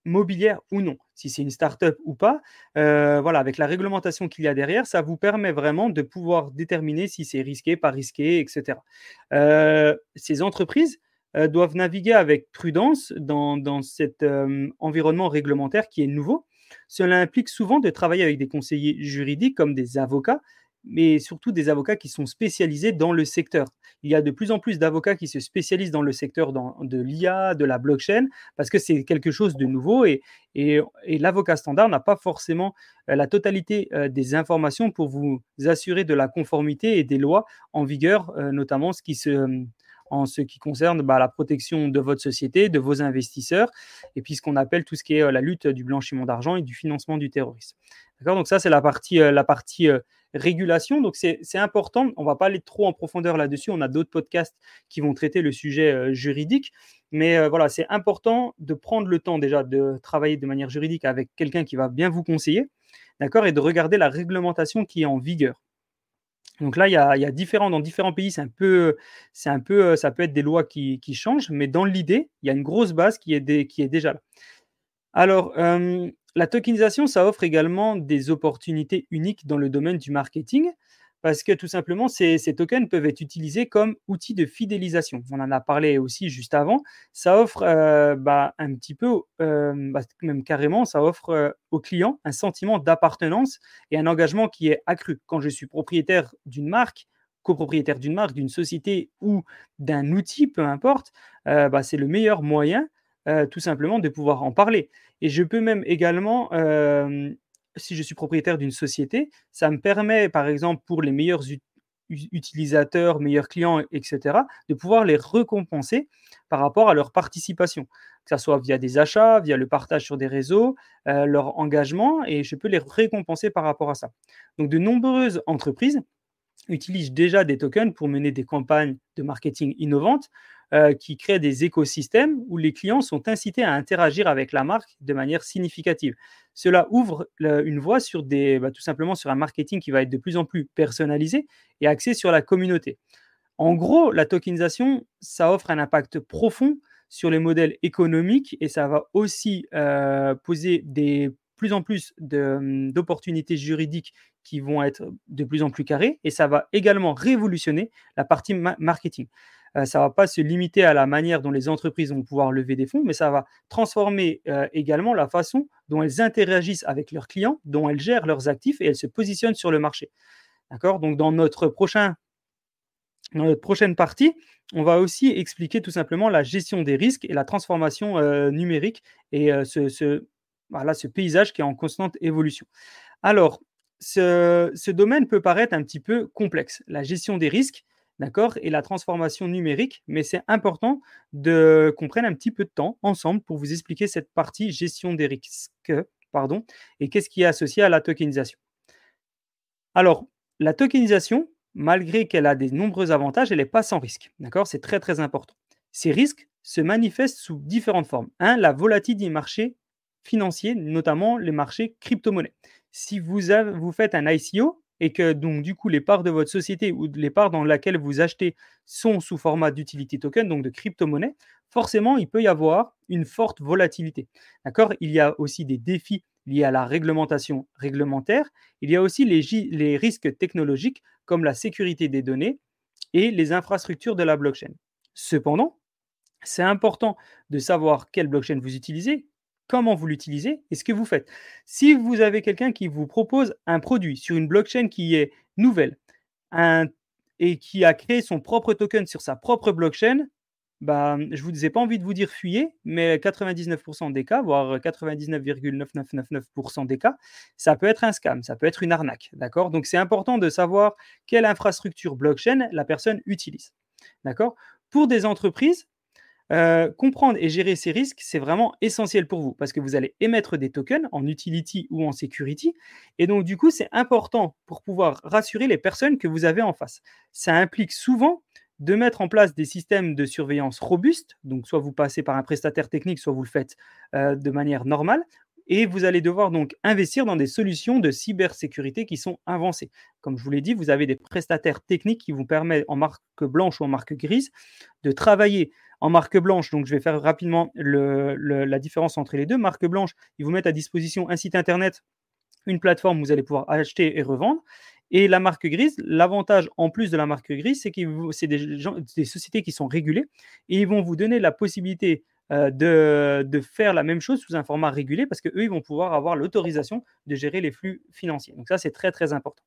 mobilières ou non, si c'est une start-up ou pas. Euh, voilà, avec la réglementation qu'il y a derrière, ça vous permet vraiment de pouvoir déterminer si c'est risqué, pas risqué, et cetera. Euh, ces entreprises euh, doivent naviguer avec prudence dans, dans cet euh, environnement réglementaire qui est nouveau. Cela implique souvent de travailler avec des conseillers juridiques comme des avocats, mais surtout des avocats qui sont spécialisés dans le secteur. Il y a de plus en plus d'avocats qui se spécialisent dans le secteur dans, de l'I A, de la blockchain, parce que c'est quelque chose de nouveau et, et, et l'avocat standard n'a pas forcément la totalité des informations pour vous assurer de la conformité et des lois en vigueur, notamment ce qui se... en ce qui concerne bah, la protection de votre société, de vos investisseurs, et puis ce qu'on appelle tout ce qui est euh, la lutte du blanchiment d'argent et du financement du terrorisme. D'accord ? Donc ça, c'est la partie, euh, la partie euh, régulation. Donc c'est, c'est important, on ne va pas aller trop en profondeur là-dessus, on a d'autres podcasts qui vont traiter le sujet euh, juridique, mais euh, voilà, c'est important de prendre le temps déjà de travailler de manière juridique avec quelqu'un qui va bien vous conseiller, d'accord ? Et de regarder la réglementation qui est en vigueur. Donc là, il y a, il y a différents, dans différents pays, c'est un peu, c'est un peu, ça peut être des lois qui, qui changent, mais dans l'idée, il y a une grosse base qui est, des, qui est déjà là. Alors, euh, la tokenisation, ça offre également des opportunités uniques dans le domaine du marketing, parce que tout simplement, ces, ces tokens peuvent être utilisés comme outils de fidélisation. On en a parlé aussi juste avant. Ça offre euh, bah, un petit peu, euh, bah, même carrément, ça offre euh, aux clients un sentiment d'appartenance et un engagement qui est accru. Quand je suis propriétaire d'une marque, copropriétaire d'une marque, d'une société ou d'un outil, peu importe, euh, bah, c'est le meilleur moyen euh, tout simplement de pouvoir en parler. Et je peux même également... Euh, si je suis propriétaire d'une société, ça me permet, par exemple, pour les meilleurs ut- utilisateurs, meilleurs clients, et cetera, de pouvoir les récompenser par rapport à leur participation, que ce soit via des achats, via le partage sur des réseaux, euh, leur engagement, et je peux les récompenser par rapport à ça. Donc, de nombreuses entreprises utilisent déjà des tokens pour mener des campagnes de marketing innovantes euh, qui créent des écosystèmes où les clients sont incités à interagir avec la marque de manière significative. Cela ouvre le, une voie sur des, bah, tout simplement sur un marketing qui va être de plus en plus personnalisé et axé sur la communauté. En gros, la tokenisation, ça offre un impact profond sur les modèles économiques et ça va aussi euh, poser des plus en plus de, d'opportunités juridiques qui vont être de plus en plus carrées, et ça va également révolutionner la partie ma- marketing. Euh, ça ne va pas se limiter à la manière dont les entreprises vont pouvoir lever des fonds, mais ça va transformer euh, également la façon dont elles interagissent avec leurs clients, dont elles gèrent leurs actifs et elles se positionnent sur le marché. D'accord ? Donc, dans notre, prochain, dans notre prochaine partie, on va aussi expliquer tout simplement la gestion des risques et la transformation euh, numérique et euh, ce, ce, voilà, ce paysage qui est en constante évolution. Alors, ce, ce domaine peut paraître un petit peu complexe, la gestion des risques, d'accord, et la transformation numérique, mais c'est important de, qu'on prenne un petit peu de temps ensemble pour vous expliquer cette partie gestion des risques, pardon, et qu'est-ce qui est associé à la tokenisation. Alors, la tokenisation, malgré qu'elle a des nombreux avantages, elle n'est pas sans risque, d'accord, c'est très très important. Ces risques se manifestent sous différentes formes. Un, la volatilité des marchés financiers, notamment les marchés crypto-monnaies. Si vous, avez, vous faites un I C O, et que donc du coup les parts de votre société ou les parts dans laquelle vous achetez sont sous format d'utility token, donc de crypto-monnaie, forcément il peut y avoir une forte volatilité. D'accord ? Il y a aussi des défis liés à la réglementation réglementaire, il y a aussi les, gi- les risques technologiques comme la sécurité des données et les infrastructures de la blockchain. Cependant, c'est important de savoir quelle blockchain vous utilisez, comment vous l'utilisez et ce que vous faites. Si vous avez quelqu'un qui vous propose un produit sur une blockchain qui est nouvelle un, et qui a créé son propre token sur sa propre blockchain, bah, je ne vous ai pas envie de vous dire fuyez, mais quatre-vingt-dix-neuf pour cent des cas, voire quatre-vingt-dix-neuf virgule neuf neuf neuf neuf pour cent des cas, ça peut être un scam, ça peut être une arnaque. D'accord ? Donc, c'est important de savoir quelle infrastructure blockchain la personne utilise. D'accord ? Pour des entreprises, Euh, comprendre et gérer ces risques, c'est vraiment essentiel pour vous parce que vous allez émettre des tokens en utility ou en security et donc du coup c'est important pour pouvoir rassurer les personnes que vous avez en face. Ça implique souvent de mettre en place des systèmes de surveillance robustes, donc soit vous passez par un prestataire technique, soit vous le faites euh, de manière normale et vous allez devoir donc investir dans des solutions de cybersécurité qui sont avancées. Comme je vous l'ai dit, vous avez des prestataires techniques qui vous permettent en marque blanche ou en marque grise de travailler en marque blanche, donc je vais faire rapidement le, le, la différence entre les deux. Marque blanche, ils vous mettent à disposition un site internet, une plateforme où vous allez pouvoir acheter et revendre. Et la marque grise, l'avantage en plus de la marque grise, c'est que c'est des, gens, des sociétés qui sont régulées et ils vont vous donner la possibilité euh, de, de faire la même chose sous un format régulé parce qu'eux, ils vont pouvoir avoir l'autorisation de gérer les flux financiers. Donc ça, c'est très, très important.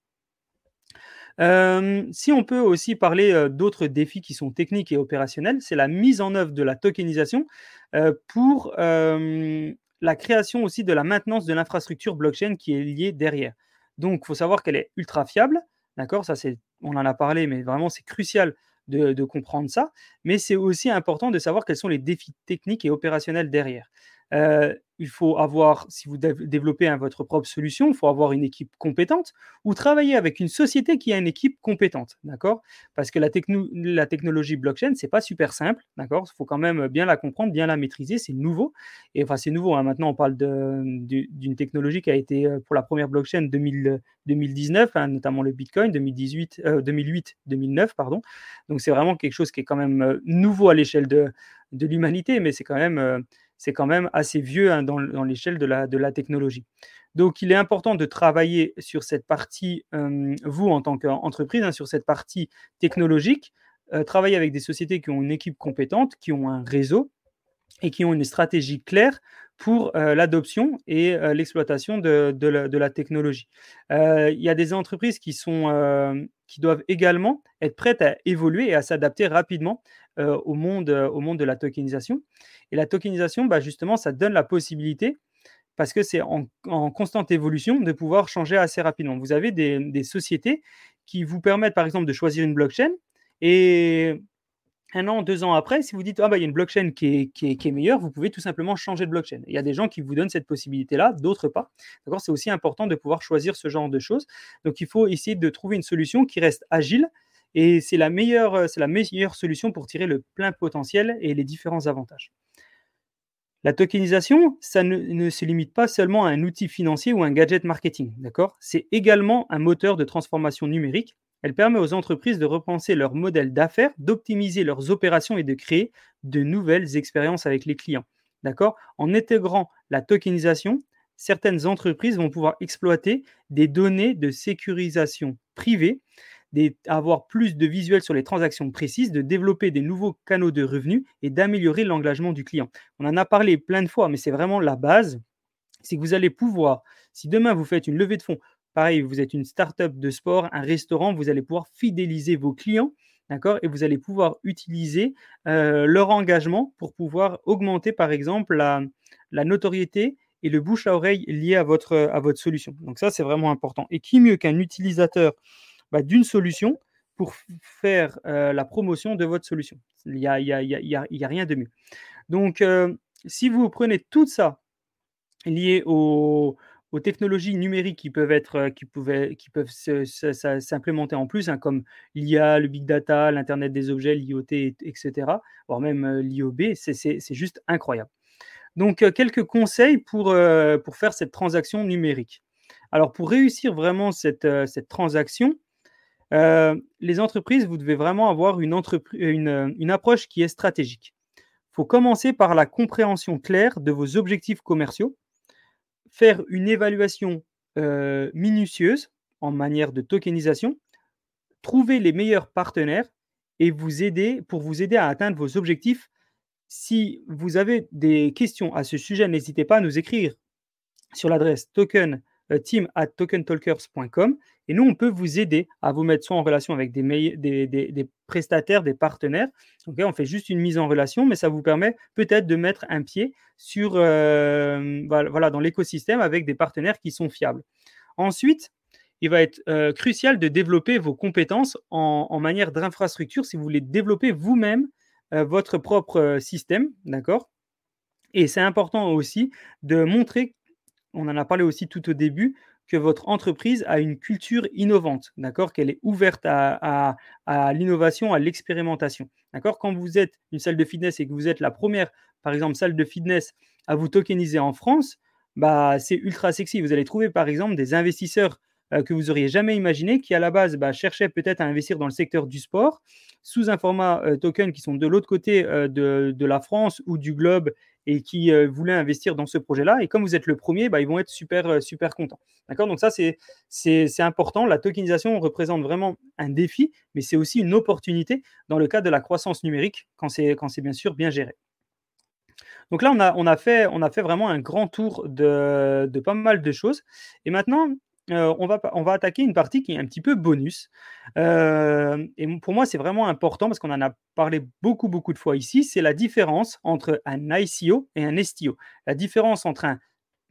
Euh, si on peut aussi parler euh, d'autres défis qui sont techniques et opérationnels, c'est la mise en œuvre de la tokenisation euh, pour euh, la création aussi de la maintenance de l'infrastructure blockchain qui est liée derrière. Donc, il faut savoir qu'elle est ultra fiable, d'accord ? Ça, c'est, on en a parlé, mais vraiment, c'est crucial de, de comprendre ça. Mais c'est aussi important de savoir quels sont les défis techniques et opérationnels derrière. Euh, il faut avoir, si vous développez hein, votre propre solution, il faut avoir une équipe compétente ou travailler avec une société qui a une équipe compétente, d'accord ? Parce que la, techno- la technologie blockchain, c'est pas super simple, d'accord ? Il faut quand même bien la comprendre, bien la maîtriser, c'est nouveau. Et enfin, c'est nouveau, hein, maintenant on parle de, de, d'une technologie qui a été pour la première blockchain deux mille dix-neuf, hein, notamment le Bitcoin, deux mille dix-huit, euh, deux mille huit deux mille neuf, pardon. Donc c'est vraiment quelque chose qui est quand même nouveau à l'échelle de, de l'humanité, mais c'est quand même... Euh, C'est quand même assez vieux hein, dans, dans l'échelle de la, de la technologie. Donc, il est important de travailler sur cette partie, euh, vous en tant qu'entreprise, hein, sur cette partie technologique, euh, travailler avec des sociétés qui ont une équipe compétente, qui ont un réseau et qui ont une stratégie claire pour euh, l'adoption et euh, l'exploitation de, de, la, de la technologie. Euh, il y a des entreprises qui, sont, euh, qui doivent également être prêtes à évoluer et à s'adapter rapidement euh, au, monde, euh, au monde de la tokenisation. Et la tokenisation, bah, justement, ça donne la possibilité, parce que c'est en, en constante évolution, de pouvoir changer assez rapidement. Vous avez des, des sociétés qui vous permettent, par exemple, de choisir une blockchain et... Un an, deux ans après, si vous dites « Ah, bah, il y a une blockchain qui est, qui est, qui est meilleure », vous pouvez tout simplement changer de blockchain. Il y a des gens qui vous donnent cette possibilité-là, d'autres pas. D'accord ? C'est aussi important de pouvoir choisir ce genre de choses. Donc, il faut essayer de trouver une solution qui reste agile et c'est la meilleure, c'est la meilleure solution pour tirer le plein potentiel et les différents avantages. La tokenisation, ça ne, ne se limite pas seulement à un outil financier ou un gadget marketing. D'accord ? C'est également un moteur de transformation numérique. Elle permet aux entreprises de repenser leur modèle d'affaires, d'optimiser leurs opérations et de créer de nouvelles expériences avec les clients. D'accord ? En intégrant la tokenisation certaines entreprises vont pouvoir exploiter des données de sécurisation privées, des, avoir plus de visuels sur les transactions précises, de développer des nouveaux canaux de revenus et d'améliorer l'engagement du client. On en a parlé plein de fois, mais c'est vraiment la base. C'est que vous allez pouvoir, si demain vous faites une levée de fonds, pareil, vous êtes une start-up de sport, un restaurant, vous allez pouvoir fidéliser vos clients, d'accord, et vous allez pouvoir utiliser euh, leur engagement pour pouvoir augmenter, par exemple, la, la notoriété et le bouche à oreille lié à votre, à votre solution. Donc ça, c'est vraiment important. Et qui mieux qu'un utilisateur bah, d'une solution pour faire euh, la promotion de votre solution. Il n'y a, il y a, il y a, il y a rien de mieux. Donc, euh, si vous prenez tout ça lié au... aux technologies numériques qui peuvent être, qui pouvaient, qui peuvent se, se, se, s'implémenter en plus, hein, comme l'I A, le big data, l'internet des objets, l'I O T, et cetera, voire même l'I O B, c'est, c'est, c'est juste incroyable. Donc, quelques conseils pour, euh, pour faire cette transaction numérique. Alors, pour réussir vraiment cette, cette transaction, euh, les entreprises, vous devez vraiment avoir une, entrepr- une, une approche qui est stratégique. Il faut commencer par la compréhension claire de vos objectifs commerciaux, faire une évaluation euh, minutieuse en manière de tokenisation, trouver les meilleurs partenaires et vous aider pour vous aider à atteindre vos objectifs. Si vous avez des questions à ce sujet, n'hésitez pas à nous écrire sur l'adresse token, euh, team at token talkers dot com et nous, on peut vous aider à vous mettre soit en relation avec des, meille- des, des, des prestataires, des partenaires. Okay, on fait juste une mise en relation, mais ça vous permet peut-être de mettre un pied sur, euh, voilà, dans l'écosystème avec des partenaires qui sont fiables. Ensuite, il va être euh, crucial de développer vos compétences en, en manière d'infrastructure si vous voulez développer vous-même euh, votre propre euh, système. D'accord ? Et c'est important aussi de montrer, on en a parlé aussi tout au début, que votre entreprise a une culture innovante, d'accord, qu'elle est ouverte à, à, à l'innovation, à l'expérimentation, d'accord. Quand vous êtes une salle de fitness et que vous êtes la première, par exemple, salle de fitness à vous tokeniser en France, bah, c'est ultra sexy. Vous allez trouver, par exemple, des investisseurs euh, que vous auriez jamais imaginé qui, à la base, bah, cherchaient peut-être à investir dans le secteur du sport sous un format euh, token qui sont de l'autre côté euh, de, de la France ou du globe et qui euh, voulaient investir dans ce projet-là. Et comme vous êtes le premier, bah, ils vont être super, euh, super contents. D'accord ? Donc ça, c'est, c'est, c'est important. La tokenisation représente vraiment un défi, mais c'est aussi une opportunité dans le cadre de la croissance numérique, quand c'est, quand c'est bien sûr bien géré. Donc là, on a, on a fait, on a fait vraiment un grand tour de, de pas mal de choses. Et maintenant, euh, on va, on va attaquer une partie qui est un petit peu bonus. Euh, et pour moi, c'est vraiment important parce qu'on en a parlé beaucoup, beaucoup de fois ici. C'est la différence entre un I C O et un S T O. La différence entre un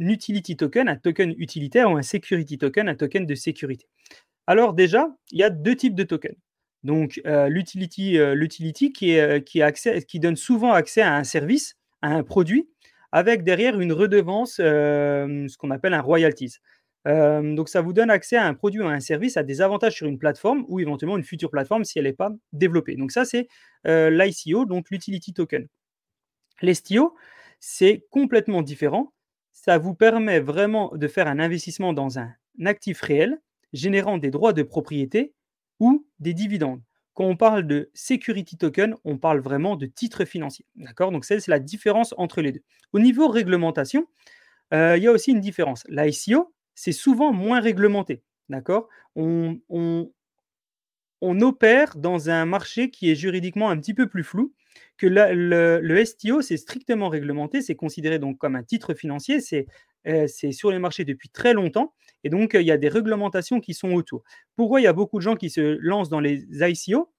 utility token, un token utilitaire ou un security token, un token de sécurité. Alors déjà, il y a deux types de tokens. Donc, euh, l'utility, euh, l'utility qui, est, qui, a accès, qui donne souvent accès à un service, à un produit, avec derrière une redevance, euh, ce qu'on appelle un royalties. Euh, donc, ça vous donne accès à un produit ou à un service, à des avantages sur une plateforme ou éventuellement une future plateforme si elle n'est pas développée. Donc, ça, c'est euh, l'I C O, donc l'utility token. L'S T O, c'est complètement différent. Ça vous permet vraiment de faire un investissement dans un actif réel, générant des droits de propriété ou des dividendes. Quand on parle de security token, on parle vraiment de titres financiers. D'accord ? Donc, c'est la différence entre les deux. Au niveau réglementation, euh, il y a aussi une différence. L'I C O, c'est souvent moins réglementé. D'accord ? on, on, on opère dans un marché qui est juridiquement un petit peu plus flou. Que la, le, le S T O, c'est strictement réglementé, c'est considéré donc comme un titre financier, c'est, euh, c'est sur les marchés depuis très longtemps, et donc euh, il y a des réglementations qui sont autour. Pourquoi il y a beaucoup de gens qui se lancent dans les I C O ?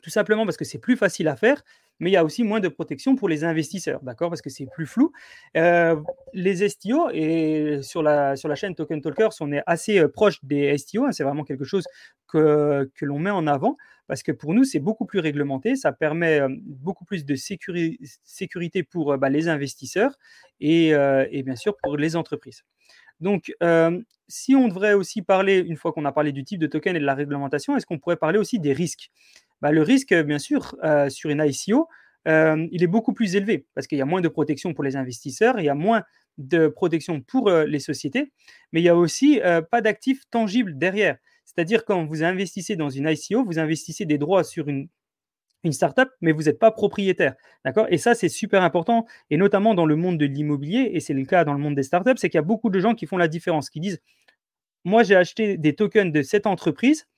Tout simplement parce que c'est plus facile à faire, mais il y a aussi moins de protection pour les investisseurs, d'accord ? Parce que c'est plus flou. Euh, les S T O, et sur la, sur la chaîne Token Talkers, on est assez euh, proche des S T O, hein, c'est vraiment quelque chose que, que l'on met en avant, parce que pour nous, c'est beaucoup plus réglementé, ça permet euh, beaucoup plus de sécuri- sécurité pour euh, bah, les investisseurs et, euh, et bien sûr pour les entreprises. Donc, euh, si on devrait aussi parler, une fois qu'on a parlé du type de token et de la réglementation, est-ce qu'on pourrait parler aussi des risques ? Bah, le risque, bien sûr, euh, sur une I C O, euh, il est beaucoup plus élevé parce qu'il y a moins de protection pour les investisseurs, il y a moins de protection pour euh, les sociétés, mais il n'y a aussi euh, pas d'actifs tangibles derrière. C'est-à-dire quand vous investissez dans une I C O, vous investissez des droits sur une, une startup, mais vous n'êtes pas propriétaire, d'accord ? Et ça, c'est super important, et notamment dans le monde de l'immobilier, et c'est le cas dans le monde des startups, c'est qu'il y a beaucoup de gens qui font la différence, qui disent « Moi, j'ai acheté des tokens de cette entreprise,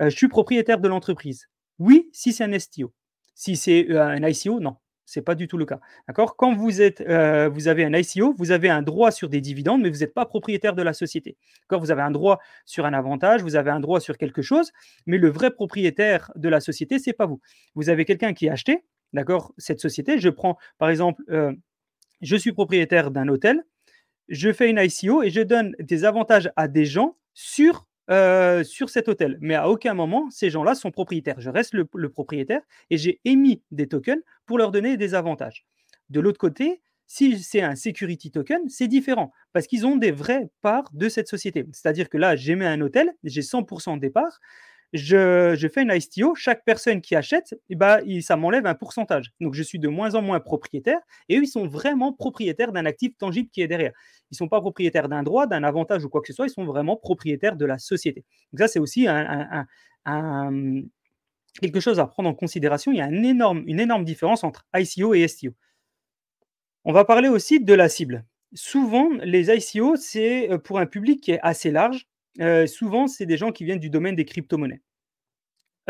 euh, je suis propriétaire de l'entreprise. » Oui, si c'est un S T O. Si c'est euh, un I C O, non, ce n'est pas du tout le cas, d'accord ? Quand vous, êtes, euh, vous avez un I C O, vous avez un droit sur des dividendes, mais vous n'êtes pas propriétaire de la société, d'accord ? Vous avez un droit sur un avantage, vous avez un droit sur quelque chose, mais le vrai propriétaire de la société, ce n'est pas vous. Vous avez quelqu'un qui a acheté, d'accord, cette société. Je prends, par exemple, euh, je suis propriétaire d'un hôtel, je fais une I C O et je donne des avantages à des gens sur, euh, sur cet hôtel. Mais à aucun moment, ces gens-là sont propriétaires. Je reste le, le propriétaire et j'ai émis des tokens pour leur donner des avantages. De l'autre côté, si c'est un security token, c'est différent parce qu'ils ont des vraies parts de cette société. C'est-à-dire que là, j'émets un hôtel, j'ai cent pour cent des parts. Je, je fais une I C O, chaque personne qui achète, eh ben, il, ça m'enlève un pourcentage. Donc, je suis de moins en moins propriétaire et eux, ils sont vraiment propriétaires d'un actif tangible qui est derrière. Ils ne sont pas propriétaires d'un droit, d'un avantage ou quoi que ce soit, ils sont vraiment propriétaires de la société. Donc, ça, c'est aussi un, un, un, un, quelque chose à prendre en considération. Il y a un énorme, une énorme différence entre I C O et S T O. On va parler aussi de la cible. Souvent, les I C O, c'est pour un public qui est assez large. Euh, souvent, c'est des gens qui viennent du domaine des crypto-monnaies.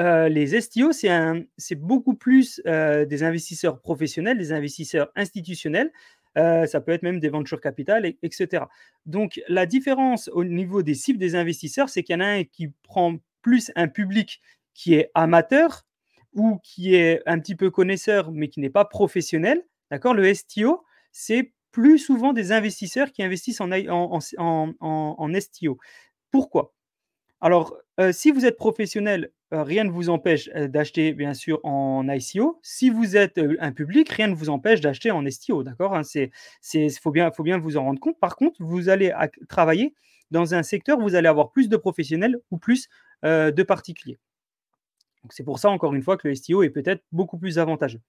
Euh, les S T O, c'est, un, c'est beaucoup plus euh, des investisseurs professionnels, des investisseurs institutionnels. Euh, ça peut être même des venture capital, et, etc. Donc, la différence au niveau des cibles des investisseurs, c'est qu'il y en a un qui prend plus un public qui est amateur ou qui est un petit peu connaisseur, mais qui n'est pas professionnel. D'accord ? Le S T O, c'est plus souvent des investisseurs qui investissent en, en, en, en, en S T O. Pourquoi ? Alors, euh, si vous êtes professionnel, euh, rien ne vous empêche euh, d'acheter, bien sûr, en I C O. Si vous êtes euh, un public, rien ne vous empêche d'acheter en S T O, d'accord ? Hein, c'est, c'est, faut bien, faut bien vous en rendre compte. Par contre, vous allez à, travailler dans un secteur où vous allez avoir plus de professionnels ou plus euh, de particuliers. Donc, c'est pour ça, encore une fois, que le S T O est peut-être beaucoup plus avantageux.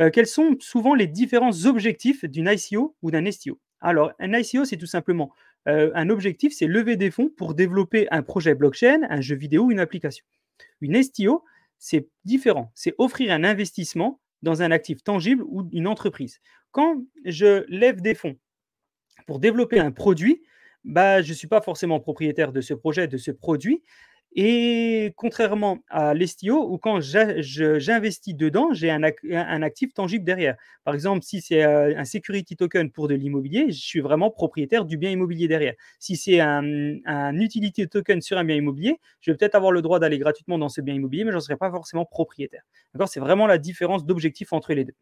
Euh, quels sont souvent les différents objectifs d'une I C O ou d'un S T O ? Alors, un I C O, c'est tout simplement... Euh, un objectif, c'est lever des fonds pour développer un projet blockchain, un jeu vidéo, une application. Une S T O, c'est différent. C'est offrir un investissement dans un actif tangible ou une entreprise. Quand je lève des fonds pour développer un produit, bah, je ne suis pas forcément propriétaire de ce projet, de ce produit. Et contrairement à l'S T O, où quand j'a, je, j'investis dedans, j'ai un, un actif tangible derrière. Par exemple, si c'est un security token pour de l'immobilier, je suis vraiment propriétaire du bien immobilier derrière. Si c'est un, un utility token sur un bien immobilier, je vais peut-être avoir le droit d'aller gratuitement dans ce bien immobilier, mais je n'en serai pas forcément propriétaire. D'accord ? C'est vraiment la différence d'objectif entre les deux.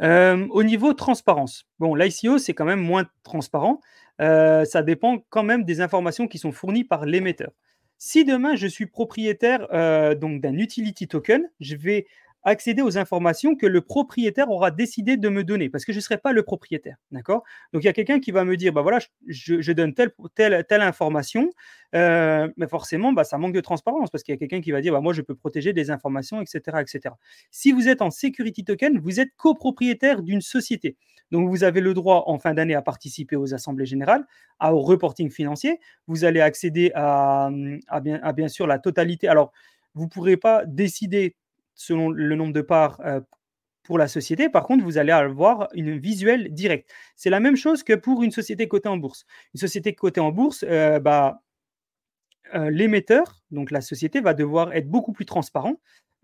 Euh, au niveau transparence, bon, l'I C O, c'est quand même moins transparent. Euh, ça dépend quand même des informations qui sont fournies par l'émetteur. Si demain, je suis propriétaire euh, donc d'un utility token, je vais accéder aux informations que le propriétaire aura décidé de me donner parce que je ne serai pas le propriétaire. D'accord ? Donc, il y a quelqu'un qui va me dire, bah voilà, je, je donne telle, telle, telle information, euh, mais forcément, bah, ça manque de transparence parce qu'il y a quelqu'un qui va dire, bah moi, je peux protéger des informations, et cetera, et cetera. Si vous êtes en security token, vous êtes copropriétaire d'une société. Donc, vous avez le droit en fin d'année à participer aux assemblées générales, à, au reporting financier. Vous allez accéder à, à, bien, à bien sûr la totalité. Alors, vous ne pourrez pas décider selon le nombre de parts euh, pour la société. Par contre, vous allez avoir une visuelle directe. C'est la même chose que pour une société cotée en bourse. Une société cotée en bourse, euh, bah, euh, l'émetteur, donc la société, va devoir être beaucoup plus transparent,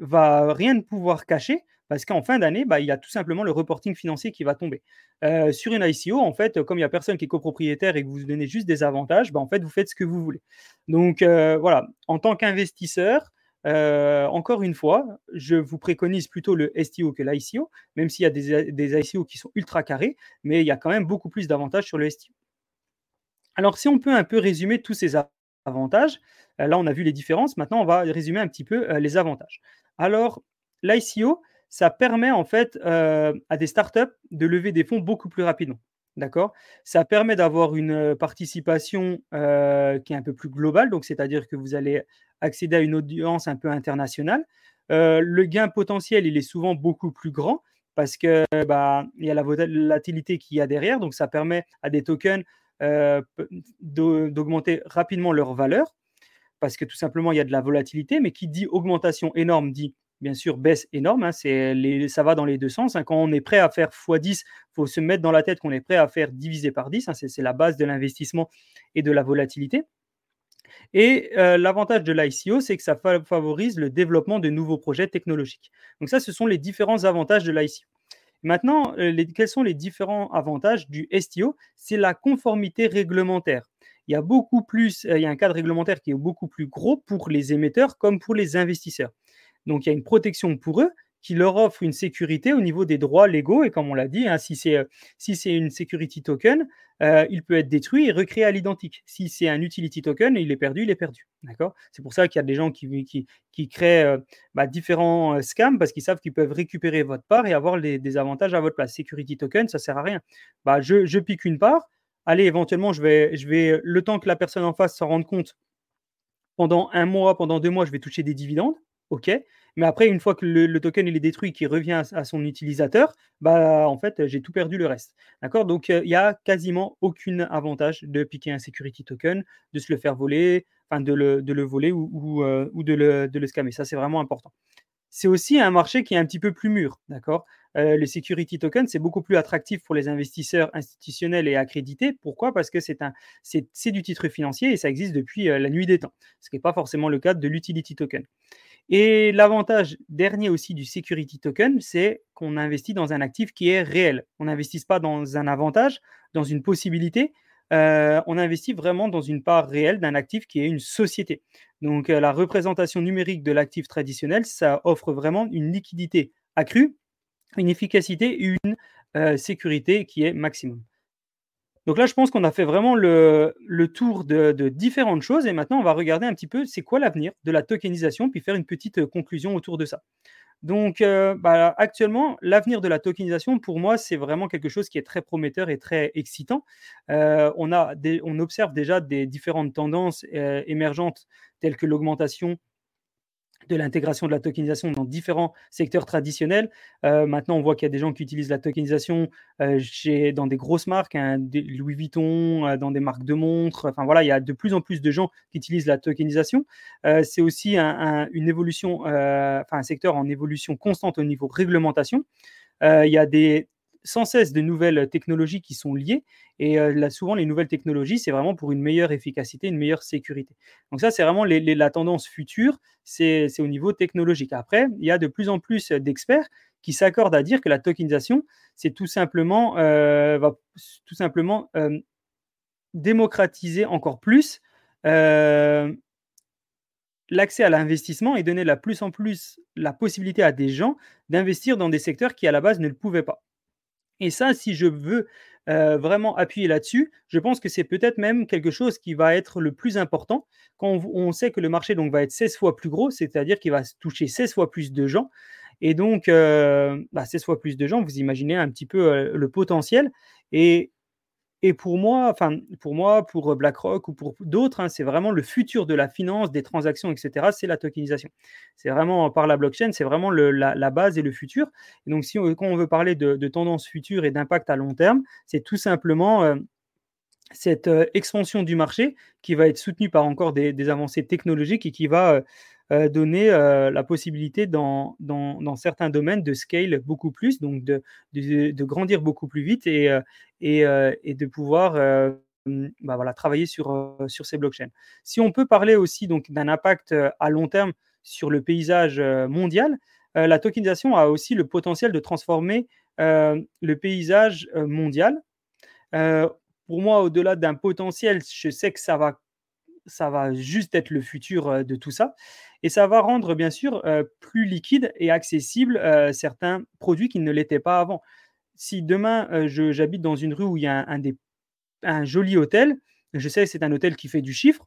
va rien ne pouvoir cacher, parce qu'en fin d'année, bah, il y a tout simplement le reporting financier qui va tomber. Euh, sur une I C O, en fait, comme il n'y a personne qui est copropriétaire et que vous vous donnez juste des avantages, bah, en fait, vous faites ce que vous voulez. Donc, euh, voilà, en tant qu'investisseur, Euh, encore une fois, je vous préconise plutôt le S T O que l'I C O, même s'il y a des, des I C O qui sont ultra carrés, mais il y a quand même beaucoup plus d'avantages sur le S T O. Alors, si on peut un peu résumer tous ces avantages, là, on a vu les différences. Maintenant, on va résumer un petit peu euh, les avantages. Alors, l'I C O, ça permet en fait euh, à des startups de lever des fonds beaucoup plus rapidement. D'accord ? Ça permet d'avoir une participation euh, qui est un peu plus globale, donc c'est-à-dire que vous allez accéder à une audience un peu internationale. Euh, le gain potentiel, il est souvent beaucoup plus grand parce que bah, il y a la volatilité qu'il y a derrière, donc ça permet à des tokens euh, d'augmenter rapidement leur valeur. parce que tout simplement, il y a de la volatilité, mais qui dit augmentation énorme dit bien sûr baisse énorme, hein, c'est les, ça va dans les deux sens. Hein, quand on est prêt à faire fois dix, il faut se mettre dans la tête qu'on est prêt à faire diviser par dix, hein, c'est, c'est la base de l'investissement et de la volatilité. Et euh, l'avantage de l'I C O, c'est que ça favorise le développement de nouveaux projets technologiques. Donc ça, ce sont les différents avantages de l'I C O. Maintenant, les, quels sont les différents avantages du S T O ? C'est la conformité réglementaire. Il y a beaucoup plus, il y a un cadre réglementaire qui est beaucoup plus gros pour les émetteurs comme pour les investisseurs. Donc, il y a une protection pour eux qui leur offre une sécurité au niveau des droits légaux. Et comme on l'a dit, hein, si, c'est, si c'est une security token, euh, il peut être détruit et recréé à l'identique. Si c'est un utility token, il est perdu, il est perdu. D'accord ? C'est pour ça qu'il y a des gens qui, qui, qui créent euh, bah, différents euh, scams parce qu'ils savent qu'ils peuvent récupérer votre part et avoir les, des avantages à votre place. Security token, ça ne sert à rien. Bah, je, je pique une part. Allez, éventuellement, je vais, je vais, le temps que la personne en face s'en rende compte, pendant un mois, pendant deux mois, je vais toucher des dividendes. OK, mais après, une fois que le, le token il est détruit, qui revient à, à son utilisateur, bah, en fait, j'ai tout perdu le reste. D'accord ? Donc, il euh, n'y a quasiment aucun avantage de piquer un security token, de se le faire voler, enfin, de le, de le voler ou, ou, euh, ou de, le, de le scammer. Ça, c'est vraiment important. C'est aussi un marché qui est un petit peu plus mûr. D'accord ? euh, les security tokens, c'est beaucoup plus attractif pour les investisseurs institutionnels et accrédités. Pourquoi ? Parce que c'est, un, c'est, c'est du titre financier et ça existe depuis euh, la nuit des temps, ce qui n'est pas forcément le cas de l'utility token. Et l'avantage dernier aussi du security token, c'est qu'on investit dans un actif qui est réel. On n'investit pas dans un avantage, dans une possibilité. Euh, on investit vraiment dans une part réelle d'un actif qui est une société. Donc, euh, la représentation numérique de l'actif traditionnel, ça offre vraiment une liquidité accrue, une efficacité et une euh, sécurité qui est maximum. Donc là, je pense qu'on a fait vraiment le, le tour de, de différentes choses. Et maintenant, on va regarder un petit peu c'est quoi l'avenir de la tokenisation, puis faire une petite conclusion autour de ça. Donc, euh, bah, actuellement, l'avenir de la tokenisation, pour moi, c'est vraiment quelque chose qui est très prometteur et très excitant. Euh, on, a des, on observe déjà des différentes tendances euh, émergentes, telles que l'augmentation de l'intégration de la tokenisation dans différents secteurs traditionnels. Euh, maintenant, on voit qu'il y a des gens qui utilisent la tokenisation euh, chez, dans des grosses marques, hein, des Louis Vuitton, euh, dans des marques de montres. Enfin voilà, il y a de plus en plus de gens qui utilisent la tokenisation. Euh, c'est aussi un, un, une évolution, euh, enfin un secteur en évolution constante au niveau réglementation. Euh, il y a des sans cesse de nouvelles technologies qui sont liées. Et euh, là, souvent, les nouvelles technologies, c'est vraiment pour une meilleure efficacité, une meilleure sécurité. Donc ça, c'est vraiment les, les, la tendance future, c'est, c'est au niveau technologique. Après, il y a de plus en plus d'experts qui s'accordent à dire que la tokenisation, c'est tout simplement, euh, va tout simplement euh, démocratiser encore plus euh, l'accès à l'investissement et donner de plus en plus la possibilité à des gens d'investir dans des secteurs qui, à la base, ne le pouvaient pas. Et ça, si je veux euh, vraiment appuyer là-dessus, je pense que c'est peut-être même quelque chose qui va être le plus important quand on, on sait que le marché donc, va être seize fois plus gros, c'est-à-dire qu'il va toucher seize fois plus de gens. Et donc, euh, bah, seize fois plus de gens, vous imaginez un petit peu euh, le potentiel. Et, et pour moi, enfin, pour moi, pour BlackRock ou pour d'autres, hein, c'est vraiment le futur de la finance, des transactions, et cetera. C'est la tokenisation. C'est vraiment par la blockchain, c'est vraiment le, la, la base et le futur. Et donc, si on, quand on veut parler de, de tendance future et d'impact à long terme, c'est tout simplement euh, cette euh, expansion du marché qui va être soutenue par encore des, des avancées technologiques et qui va euh, euh, donner euh, la possibilité dans, dans, dans certains domaines de scale beaucoup plus, donc de, de, de grandir beaucoup plus vite et euh, Et, euh, et de pouvoir euh, bah voilà, travailler sur, euh, sur ces blockchains. Si on peut parler aussi donc, d'un impact à long terme sur le paysage mondial, euh, la tokenisation a aussi le potentiel de transformer euh, le paysage mondial. Euh, pour moi, au-delà d'un potentiel, je sais que ça va, ça va juste être le futur de tout ça. Et ça va rendre, bien sûr, euh, plus liquide et accessible euh, certains produits qui ne l'étaient pas avant. Si demain, euh, je, j'habite dans une rue où il y a un, un, des, un joli hôtel, je sais que c'est un hôtel qui fait du chiffre.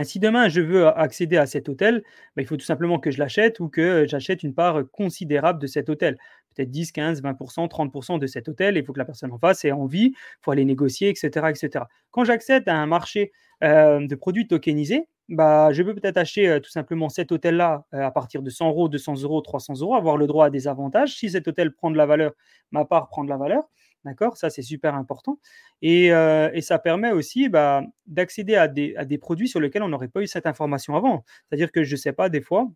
Et si demain, je veux accéder à cet hôtel, bah, il faut tout simplement que je l'achète ou que j'achète une part considérable de cet hôtel. Peut-être dix, quinze, vingt pour cent, trente pour cent de cet hôtel. Il faut que la personne en face ait envie, il faut aller négocier, et cetera, et cetera. Quand j'accède à un marché euh, de produits tokenisés, bah, je peux peut-être acheter euh, tout simplement cet hôtel-là euh, à partir de cent euros, deux cents euros, trois cents euros, avoir le droit à des avantages. Si cet hôtel prend de la valeur, ma part prend de la valeur, D'accord, ça, c'est super important. Et, euh, et ça permet aussi bah, d'accéder à des, à des produits sur lesquels on n'aurait pas eu cette information avant. C'est-à-dire que je ne sais pas, des fois,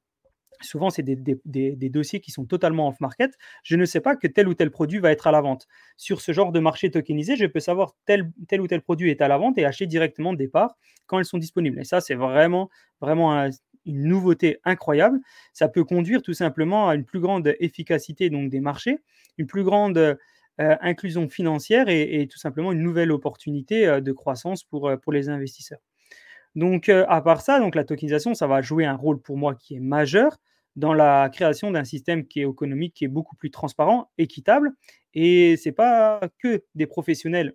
souvent, c'est des, des, des, des dossiers qui sont totalement off-market. Je ne sais pas que tel ou tel produit va être à la vente. Sur ce genre de marché tokenisé, je peux savoir tel, tel ou tel produit est à la vente et acheter directement des parts quand elles sont disponibles. Et ça, c'est vraiment, vraiment un... une nouveauté incroyable. Ça peut conduire tout simplement à une plus grande efficacité donc, des marchés, une plus grande euh, inclusion financière et, et tout simplement une nouvelle opportunité euh, de croissance pour, euh, pour les investisseurs. Donc, euh, à part ça, donc, la tokenisation, ça va jouer un rôle pour moi qui est majeur dans la création d'un système qui est économique, qui est beaucoup plus transparent, équitable. Et ce n'est pas que des professionnels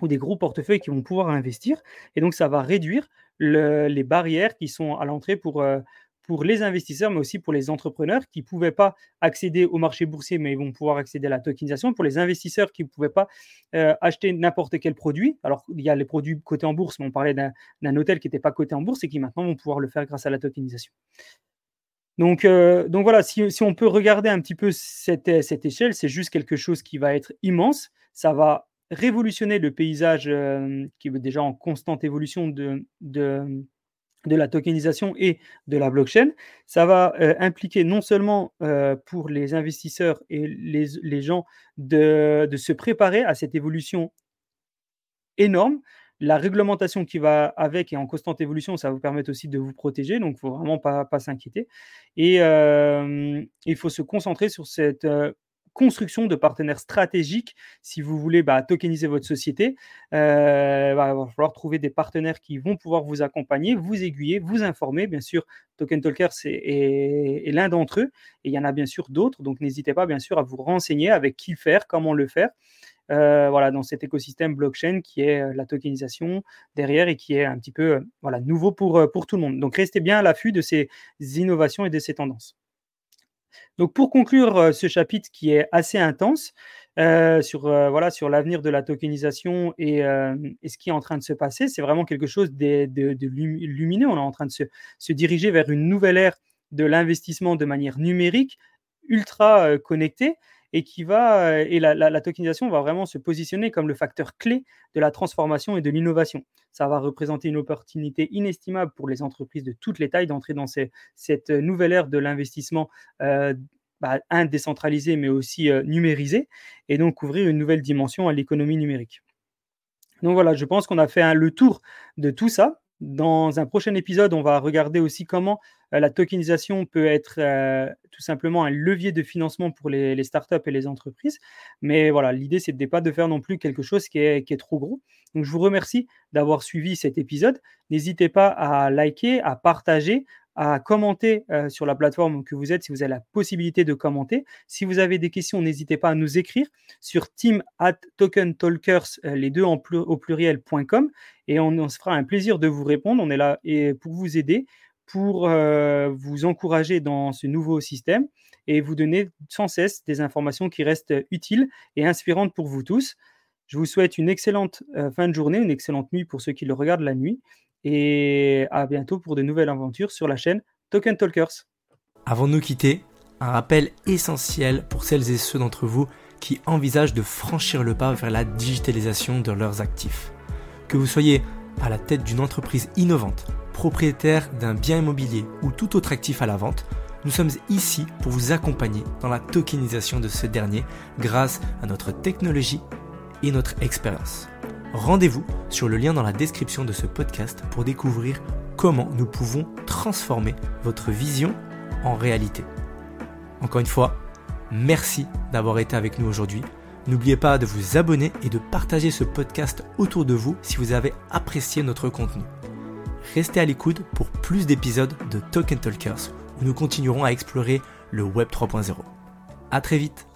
ou des gros portefeuilles qui vont pouvoir investir. Et donc, ça va réduire le, les barrières qui sont à l'entrée pour, euh, pour les investisseurs, mais aussi pour les entrepreneurs qui ne pouvaient pas accéder au marché boursier, mais ils vont pouvoir accéder à la tokenisation. Pour les investisseurs qui ne pouvaient pas euh, acheter n'importe quel produit. Alors, il y a les produits cotés en bourse, mais on parlait d'un, d'un hôtel qui n'était pas coté en bourse et qui maintenant vont pouvoir le faire grâce à la tokenisation. Donc, euh, donc voilà, si, si on peut regarder un petit peu cette, cette échelle, c'est juste quelque chose qui va être immense. Ça va révolutionner le paysage euh, qui est déjà en constante évolution de, de, de la tokenisation et de la blockchain. Ça va euh, impliquer non seulement euh, pour les investisseurs et les, les gens de, de se préparer à cette évolution énorme, la réglementation qui va avec et en constante évolution, ça vous permet aussi de vous protéger, donc il ne faut vraiment pas, pas s'inquiéter. Et euh, il faut se concentrer sur cette... Euh, construction de partenaires stratégiques. Si vous voulez bah, tokeniser votre société, euh, bah, il va falloir trouver des partenaires qui vont pouvoir vous accompagner, vous aiguiller, vous informer. Bien sûr, Token Talkers est, est, est l'un d'entre eux et il y en a bien sûr d'autres. Donc, n'hésitez pas bien sûr à vous renseigner avec qui faire, comment le faire. Euh, voilà, dans cet écosystème blockchain qui est la tokenisation derrière et qui est un petit peu euh, voilà, nouveau pour, pour tout le monde. Donc, restez bien à l'affût de ces innovations et de ces tendances. Donc, pour conclure euh, ce chapitre qui est assez intense euh, sur, euh, voilà, sur l'avenir de la tokenisation et, euh, et ce qui est en train de se passer, c'est vraiment quelque chose de, de, de lumineux. On est en train de se, se diriger vers une nouvelle ère de l'investissement de manière numérique, ultra euh, connectée, et, qui va, euh, et la, la, la tokenisation va vraiment se positionner comme le facteur clé de la transformation et de l'innovation. Ça va représenter une opportunité inestimable pour les entreprises de toutes les tailles d'entrer dans ces, cette nouvelle ère de l'investissement euh, bah, un, décentralisé, mais aussi euh, numérisé, et donc ouvrir une nouvelle dimension à l'économie numérique. Donc voilà, je pense qu'on a fait hein, le tour de tout ça. Dans un prochain épisode, on va regarder aussi comment euh, la tokenisation peut être euh, tout simplement un levier de financement pour les, les startups et les entreprises. Mais voilà, l'idée, c'est de ne pas de faire non plus quelque chose qui est, qui est trop gros. Donc, je vous remercie d'avoir suivi cet épisode. N'hésitez pas à liker, à partager, à commenter euh, sur la plateforme que vous êtes si vous avez la possibilité de commenter. Si vous avez des questions, n'hésitez pas à nous écrire sur team at token talkers, euh, les deux en plur, au pluriel point com, et on, on se fera un plaisir de vous répondre. On est là et pour vous aider, pour euh, vous encourager dans ce nouveau système et vous donner sans cesse des informations qui restent utiles et inspirantes pour vous tous. Je vous souhaite une excellente euh, fin de journée, une excellente nuit pour ceux qui le regardent la nuit. Et à bientôt pour de nouvelles aventures sur la chaîne Token Talkers. Avant de nous quitter, un rappel essentiel pour celles et ceux d'entre vous qui envisagent de franchir le pas vers la digitalisation de leurs actifs. Que vous soyez à la tête d'une entreprise innovante, propriétaire d'un bien immobilier ou tout autre actif à la vente, nous sommes ici pour vous accompagner dans la tokenisation de ce dernier grâce à notre technologie et notre expérience. Rendez-vous sur le lien dans la description de ce podcast pour découvrir comment nous pouvons transformer votre vision en réalité. Encore une fois, merci d'avoir été avec nous aujourd'hui. N'oubliez pas de vous abonner et de partager ce podcast autour de vous si vous avez apprécié notre contenu. Restez à l'écoute pour plus d'épisodes de Token Talkers où nous continuerons à explorer le web trois point zéro. À très vite!